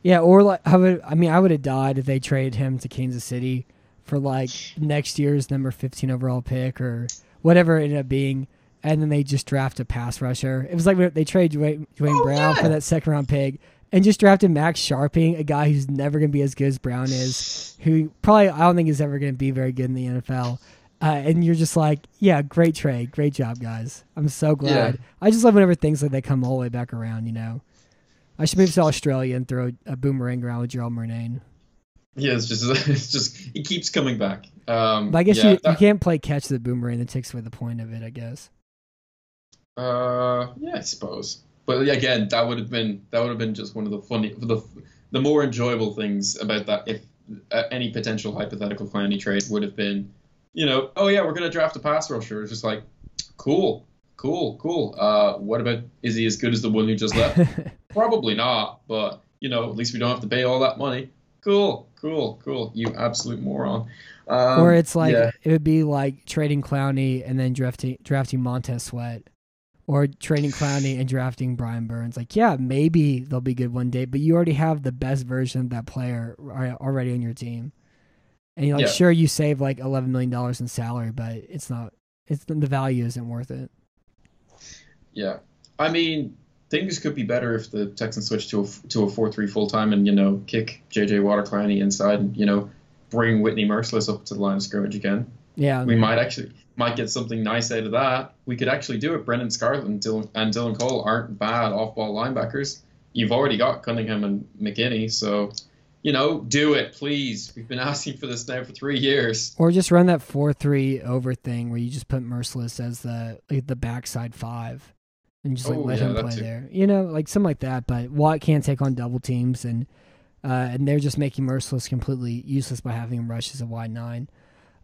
Yeah, or, like, I would, I mean, I would have died if they traded him to Kansas City for, like, next year's number fifteen overall pick or whatever it ended up being, and then they just draft a pass rusher. It was like they traded Dwayne, Dwayne oh, Brown yeah. for that second-round pick and just drafted Max Scharping, a guy who's never going to be as good as Brown is, who probably I don't think is ever going to be very good in the N F L. Uh, and you're just like, yeah, great trade. Great job, guys. I'm so glad. Yeah. I just love whenever things like that come all the way back around, you know. I should move to Australia and throw a boomerang around with Gerald Murnane. Yeah, it's just, it's just it keeps coming back. Um, but I guess yeah, you, that... you can't play catch the boomerang. That takes away the point of it, I guess. Uh, yeah, I suppose. But again, that would have been that would have been just one of the funny, the the more enjoyable things about that. If uh, any potential hypothetical Clowney trade would have been, you know, oh yeah, we're gonna draft a pass rusher. It's just like, cool, cool, cool. Uh, what about, is he as good as the one who just left? Probably not. But you know, at least we don't have to pay all that money. Cool, cool, cool. You absolute moron. Um, or it's like yeah. it would be like trading Clowney and then drafting drafting Montez Sweat, or trading Clowney and drafting Brian Burns. Like, yeah, maybe they'll be good one day, but you already have the best version of that player already on your team. And you're like, yeah. sure, you save like eleven million dollars in salary, but it's not, it's the value isn't worth it. Yeah. I mean, things could be better if the Texans switch to a, to a four three full-time and, you know, kick J J. Watt Clowney inside and, you know, bring Whitney Merciless up to the line of scrimmage again. Yeah. We might actually might get something nice out of that. We could actually do it. Brendan Scarlett and Dylan, and Dylan Cole aren't bad off-ball linebackers. You've already got Cunningham and McKinney, so... You know, do it, please. We've been asking for this now for three years. Or just run that four three over thing where you just put Merciless as the like the backside five and just like oh, let yeah, him play there. You know, like something like that. But Watt can't take on double teams, and uh, and they're just making Merciless completely useless by having him rush as a wide nine.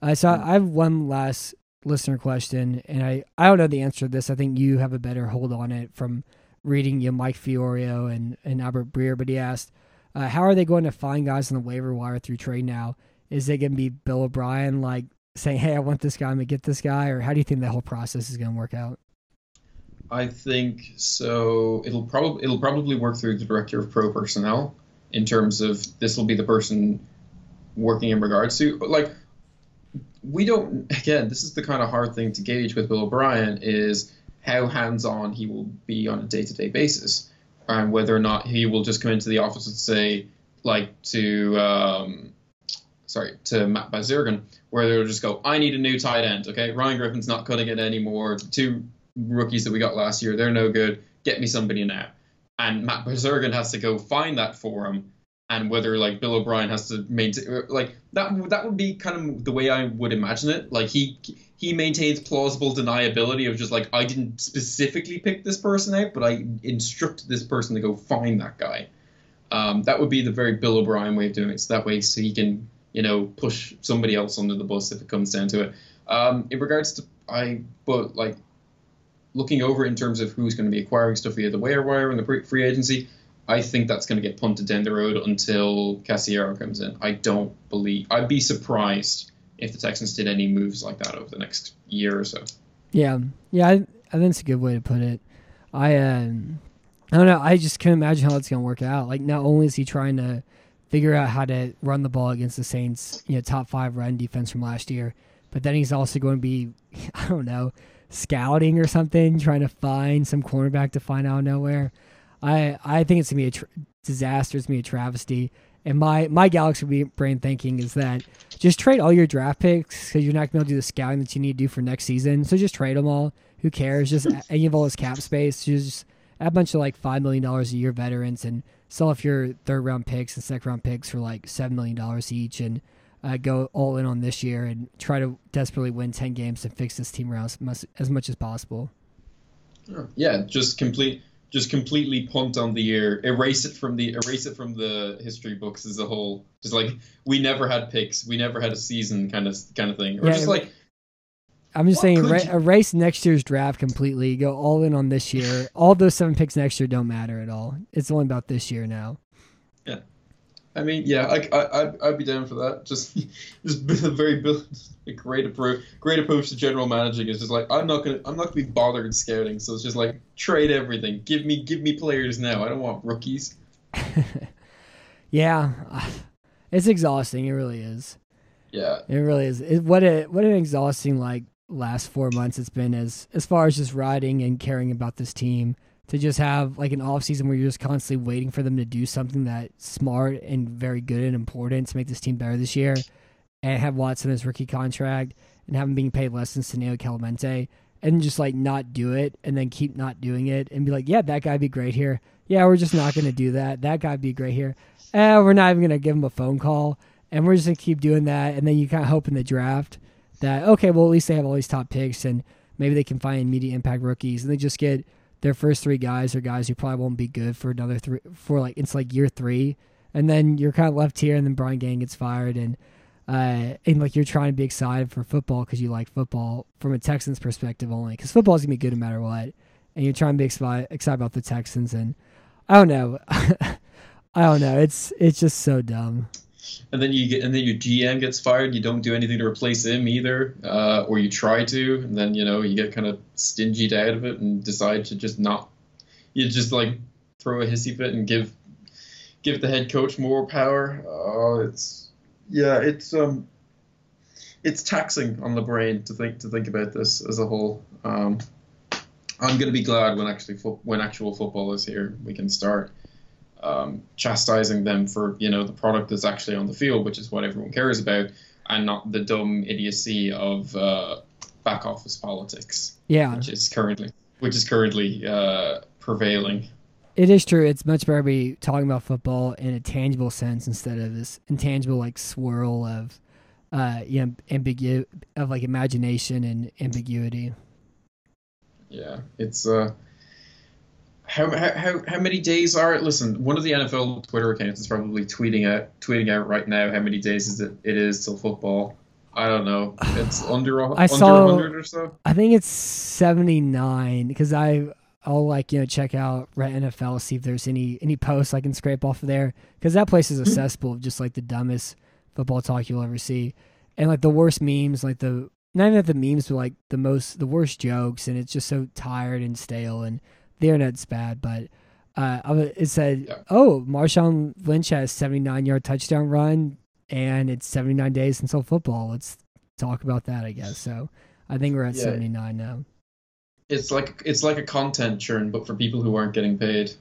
Uh, so I, I have one last listener question, and I, I don't know the answer to this. I think you have a better hold on it from reading you know, Mike Florio and, and Albert Breer, but he asked, Uh, how are they going to find guys on the waiver wire through trade now? Is it going to be Bill O'Brien, like, saying, hey, I want this guy, I'm going to get this guy? Or how do you think that whole process is going to work out? I think so. It'll, prob- it'll probably work through the director of pro personnel in terms of this will be the person working in regards to. Like, we don't, again, this is the kind of hard thing to gauge with Bill O'Brien is how hands-on he will be on a day-to-day basis. And whether or not he will just come into the office and say, like to, um, sorry, to Matt Bazirgan, where they'll just go, I need a new tight end, okay? Ryan Griffin's not cutting it anymore. The two rookies that we got last year, they're no good. Get me somebody now. And Matt Bazirgan has to go find that for him. And whether, like, Bill O'Brien has to maintain, like, that that would be kind of the way I would imagine it. Like, he he maintains plausible deniability of just, like, I didn't specifically pick this person out, but I instructed this person to go find that guy. Um, that would be the very Bill O'Brien way of doing it. So that way, so he can, you know, push somebody else under the bus if it comes down to it. Um, in regards to, I, but, like, looking over in terms of who's going to be acquiring stuff via the waiver wire and the free agency, I think that's going to get punted down the road until Caserio comes in. I don't believe – I'd be surprised if the Texans did any moves like that over the next year or so. Yeah. Yeah, I, I think it's a good way to put it. I um, I don't know. I just can't imagine how it's going to work out. Like, not only is he trying to figure out how to run the ball against the Saints, you know, top five run defense from last year, but then he's also going to be, I don't know, scouting or something, trying to find some cornerback to find out of nowhere. I, I think it's going to be a tra- disaster. It's going to be a travesty. And my, my galaxy brain thinking is that just trade all your draft picks because you're not going to be able to do the scouting that you need to do for next season. So just trade them all. Who cares? Just and you have all this cap space. Just add a bunch of like five million dollars a year veterans and sell off your third round picks and second round picks for like seven million dollars each and uh, go all in on this year and try to desperately win ten games and fix this team around as much as possible. Yeah, just complete. Just completely punt on the year, erase it from the erase it from the history books as a whole. Just like we never had picks, we never had a season, kind of kind of thing. Or yeah, just like I'm just saying, ra- erase next year's draft completely. Go all in on this year. All those seven picks next year don't matter at all. It's only about this year now. Yeah, I mean, yeah, I I I'd, I'd be down for that. Just just a very a great approach. Great approach to general managing is just like I'm not gonna I'm not gonna be bothered scouting. So it's just like. Trade everything. Give me, give me players now. I don't want rookies. Yeah, it's exhausting. It really is. Yeah, it really is. It, what a what an exhausting like last four months it's been as as far as just riding and caring about this team to just have like an off season where you're just constantly waiting for them to do something that's smart and very good and important to make this team better this year, and have Watson as rookie contract and have him being paid less than Seneo Calamente. And just like not do it and then keep not doing it and be like, yeah, that guy'd be great here. Yeah, we're just not going to do that. That guy'd be great here. Eh, we're not even going to give him a phone call. And we're just going to keep doing that. And then you kind of hope in the draft that, okay, well, at least they have all these top picks and maybe they can find immediate impact rookies. And they just get their first three guys or guys who probably won't be good for another three, for like, it's like year three. And then you're kind of left here and then Brian Gaine gets fired and, Uh, and like you're trying to be excited for football because you like football from a Texans perspective only, because football is gonna be good no matter what, and you're trying to be expi- excited about the Texans. And I don't know, I don't know. It's it's just so dumb. And then you get and then your G M gets fired. You don't do anything to replace him either, uh, or you try to, and then you know you get kind of stingied out of it and decide to just not. You just like throw a hissy fit and give give the head coach more power. Oh, it's. Yeah, it's um, it's taxing on the brain to think to think about this as a whole. Um, I'm gonna be glad when actually fo- when actual football is here, we can start um, chastising them for you know the product that's actually on the field, which is what everyone cares about, and not the dumb idiocy of uh, back office politics. Yeah, which is currently which is currently uh, prevailing. It is true. It's much better to be talking about football in a tangible sense instead of this intangible like swirl of, uh, you know, ambigu- of like imagination and ambiguity. Yeah, it's uh, how how how many days are it? Listen, one of the N F L Twitter accounts is probably tweeting out tweeting out right now how many days is it it is till football. I don't know. It's under I under saw, one hundred or so. I think it's seventy-nine because I. I'll like, you know, check out N F L, see if there's any, any posts I can scrape off of there. Because that place is a cesspool of just like the dumbest football talk you'll ever see. And like the worst memes, like the, not even the memes, but like the most, the worst jokes. And it's just so tired and stale and the internet's bad. But uh, it said, yeah. oh, Marshawn Lynch has seventy-nine yard touchdown run and it's seventy-nine days until football. Let's talk about that, I guess. So I think we're at yeah. seventy-nine now. It's like it's like a content churn, but for people who aren't getting paid. It's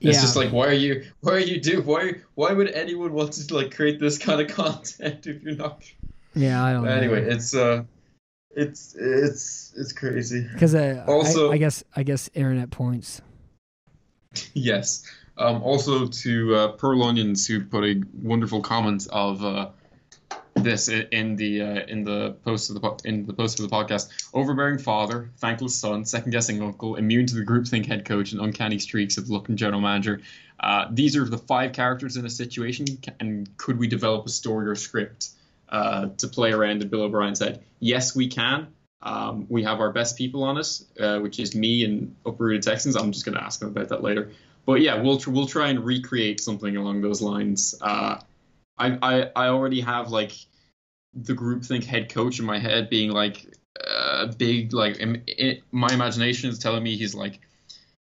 yeah. just like why are you why are you do why why would anyone want to like create this kind of content if you're not? Yeah, I don't. But anyway, know. it's uh, it's it's it's crazy. Because uh, also, I, I guess I guess internet points. Yes. Um. Also to uh, Pearl Onions, who put a wonderful comment of. Uh, This in the uh, in the post of the po- in the post of the podcast. Overbearing father, thankless son, second guessing uncle, immune to the groupthink head coach, and uncanny streaks of luck and general manager. Uh, these are the five characters in a situation, and could we develop a story or script uh, to play around? And Bill O'Brien said, "Yes, we can. Um, we have our best people on us, uh, which is me and Uprooted Texans. I'm just going to ask them about that later. But yeah, we'll tr- we'll try and recreate something along those lines." Uh, I, I, I already have like the groupthink head coach in my head being like a uh, big like Im- it, my imagination is telling me he's like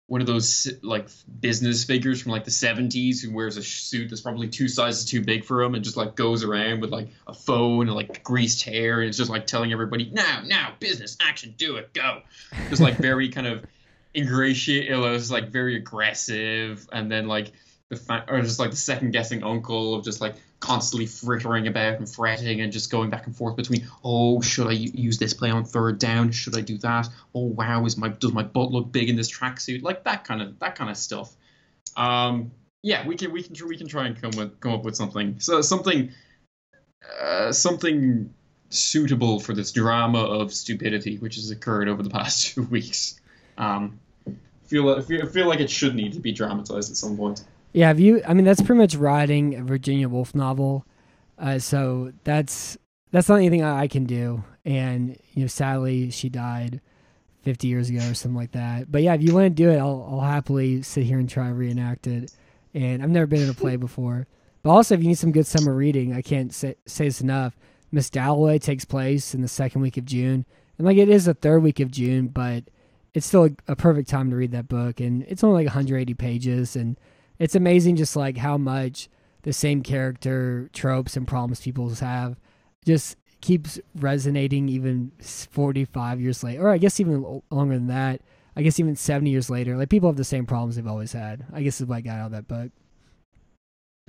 one of those like business figures from like the seventies who wears a suit that's probably two sizes too big for him and just like goes around with like a phone and like greased hair and it's just like telling everybody now now business action do it go just like very kind of ingratiate, it was like very aggressive, and then like the fa- or just like the second guessing uncle of just like constantly frittering about and fretting and just going back and forth between, oh, should I use this play on third down? Should I do that? Oh wow, is my does my butt look big in this tracksuit? Like that kind of that kind of stuff. Um, yeah, we can we can we can try and come with, come up with something. So something uh, something suitable for this drama of stupidity which has occurred over the past two weeks. Um, feel feel feel like it should need to be dramatized at some point. Yeah, have you? I mean, that's pretty much writing a Virginia Woolf novel, uh, so that's that's not anything I, I can do. And you know, sadly, she died fifty years ago or something like that. But yeah, if you want to do it, I'll I'll happily sit here and try and reenact it. And I've never been in a play before. But also, if you need some good summer reading, I can't say, say this enough. Miss Dalloway takes place in the second week of June, and like it is the third week of June, but it's still a, a perfect time to read that book. And it's only like one hundred eighty pages, and it's amazing just like how much the same character tropes and problems people have just keeps resonating even forty-five years later, or I guess even longer than that. I guess even seventy years later, like people have the same problems they've always had. I guess is what I got out of that book.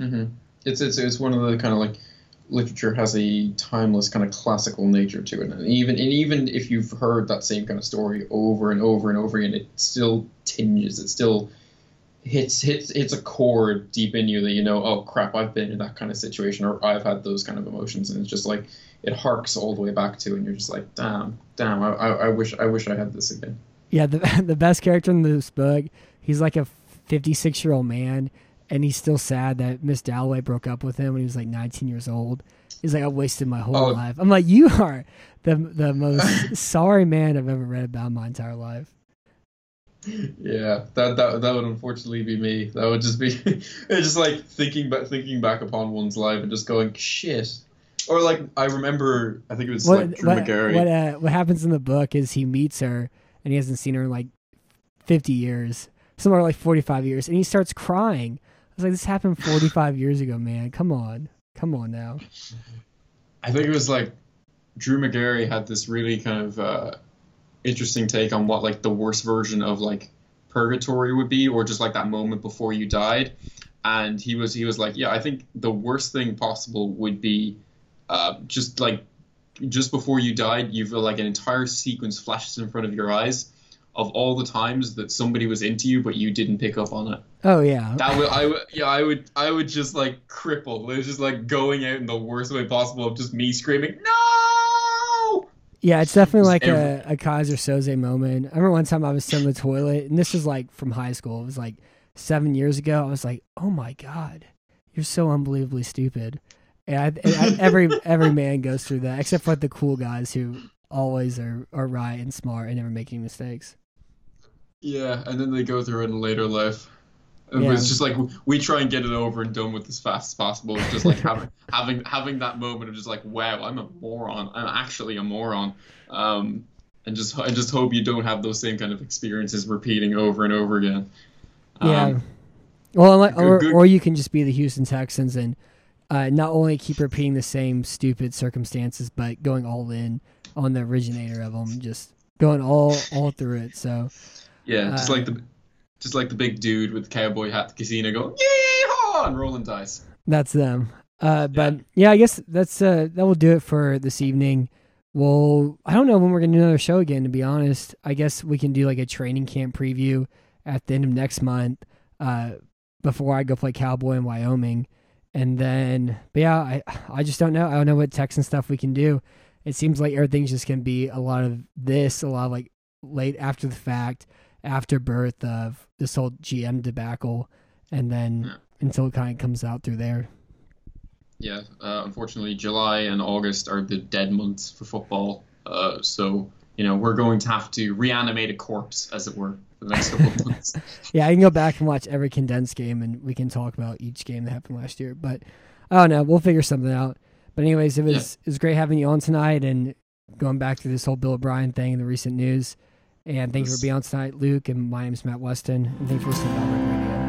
Mm-hmm. It's it's it's one of the kind of like literature has a timeless kind of classical nature to it, and even and even if you've heard that same kind of story over and over and over again, it still tinges. It still hits hits hits a chord deep in you that you know, oh crap, I've been in that kind of situation, or I've had those kind of emotions, and it's just like it harks all the way back to, and you're just like, damn, damn, I, I, I wish I wish I had this again. Yeah, the the best character in this book, he's like a fifty-six year old man, and he's still sad that Miss Dalloway broke up with him when he was like nineteen years old. He's like, I wasted my whole oh. life. I'm like, you are the the most sorry man I've ever read about in my entire life. Yeah, that, that that would unfortunately be me. That would just be it's just like thinking back thinking back upon one's life and just going shit. Or like I remember, I think it was what, like Drew what, McGarry. What uh, what happens in the book is he meets her and he hasn't seen her in like fifty years, somewhere like forty-five years, and he starts crying. I was like, this happened forty-five years ago, man. Come on, come on now. I think it was like Drew McGarry had this really kind of. Uh, interesting take on what like the worst version of like purgatory would be, or just like that moment before you died. And he was he was like, yeah, I think the worst thing possible would be uh just like just before you died, you feel like an entire sequence flashes in front of your eyes of all the times that somebody was into you but you didn't pick up on it. Oh yeah, that would I would yeah I would I would just like cripple. It was just like going out in the worst way possible of just me screaming no. Yeah, it's definitely like a, a Kaiser Soze moment. I remember one time I was sitting in the toilet, and this was like from high school. It was like seven years ago. I was like, oh my God, you're so unbelievably stupid. And, I, and I, every every man goes through that, except for like the cool guys who always are, are right and smart and never make any mistakes. Yeah, and then they go through it in later life. It yeah. was just like, we try and get it over and done with as fast as possible. It's just like having, having having that moment of just like, wow, I'm a moron. I'm actually a moron. Um, and just I just hope you don't have those same kind of experiences repeating over and over again. Um, yeah. Well, or, good, good. or you can just be the Houston Texans and uh, not only keep repeating the same stupid circumstances, but going all in on the originator of them, just going all, all through it. So yeah, just uh, like the... Just like the big dude with the cowboy hat, the casino, going yeehaw and rolling dice. That's them. Uh, but yeah. yeah, I guess that's uh, that will do it for this evening. Well, I don't know when we're gonna do another show again. To be honest, I guess we can do like a training camp preview at the end of next month, uh, before I go play cowboy in Wyoming, and then. But yeah, I I just don't know. I don't know what Texan stuff we can do. It seems like everything's just gonna be a lot of this, a lot of like late after the fact. Afterbirth of this whole G M debacle, and then yeah. until it kind of comes out through there. Yeah, uh, unfortunately, July and August are the dead months for football. Uh, so, you know, we're going to have to reanimate a corpse, as it were, for the next couple of months. Yeah, I can go back and watch every condensed game, and we can talk about each game that happened last year. But, I don't know, we'll figure something out. But anyways, it was, yeah. it was great having you on tonight, and going back to this whole Bill O'Brien thing and the recent news. And thank you for being on tonight, Luke. And my name is Matt Weston. And thanks for listening to Battle Red Radio.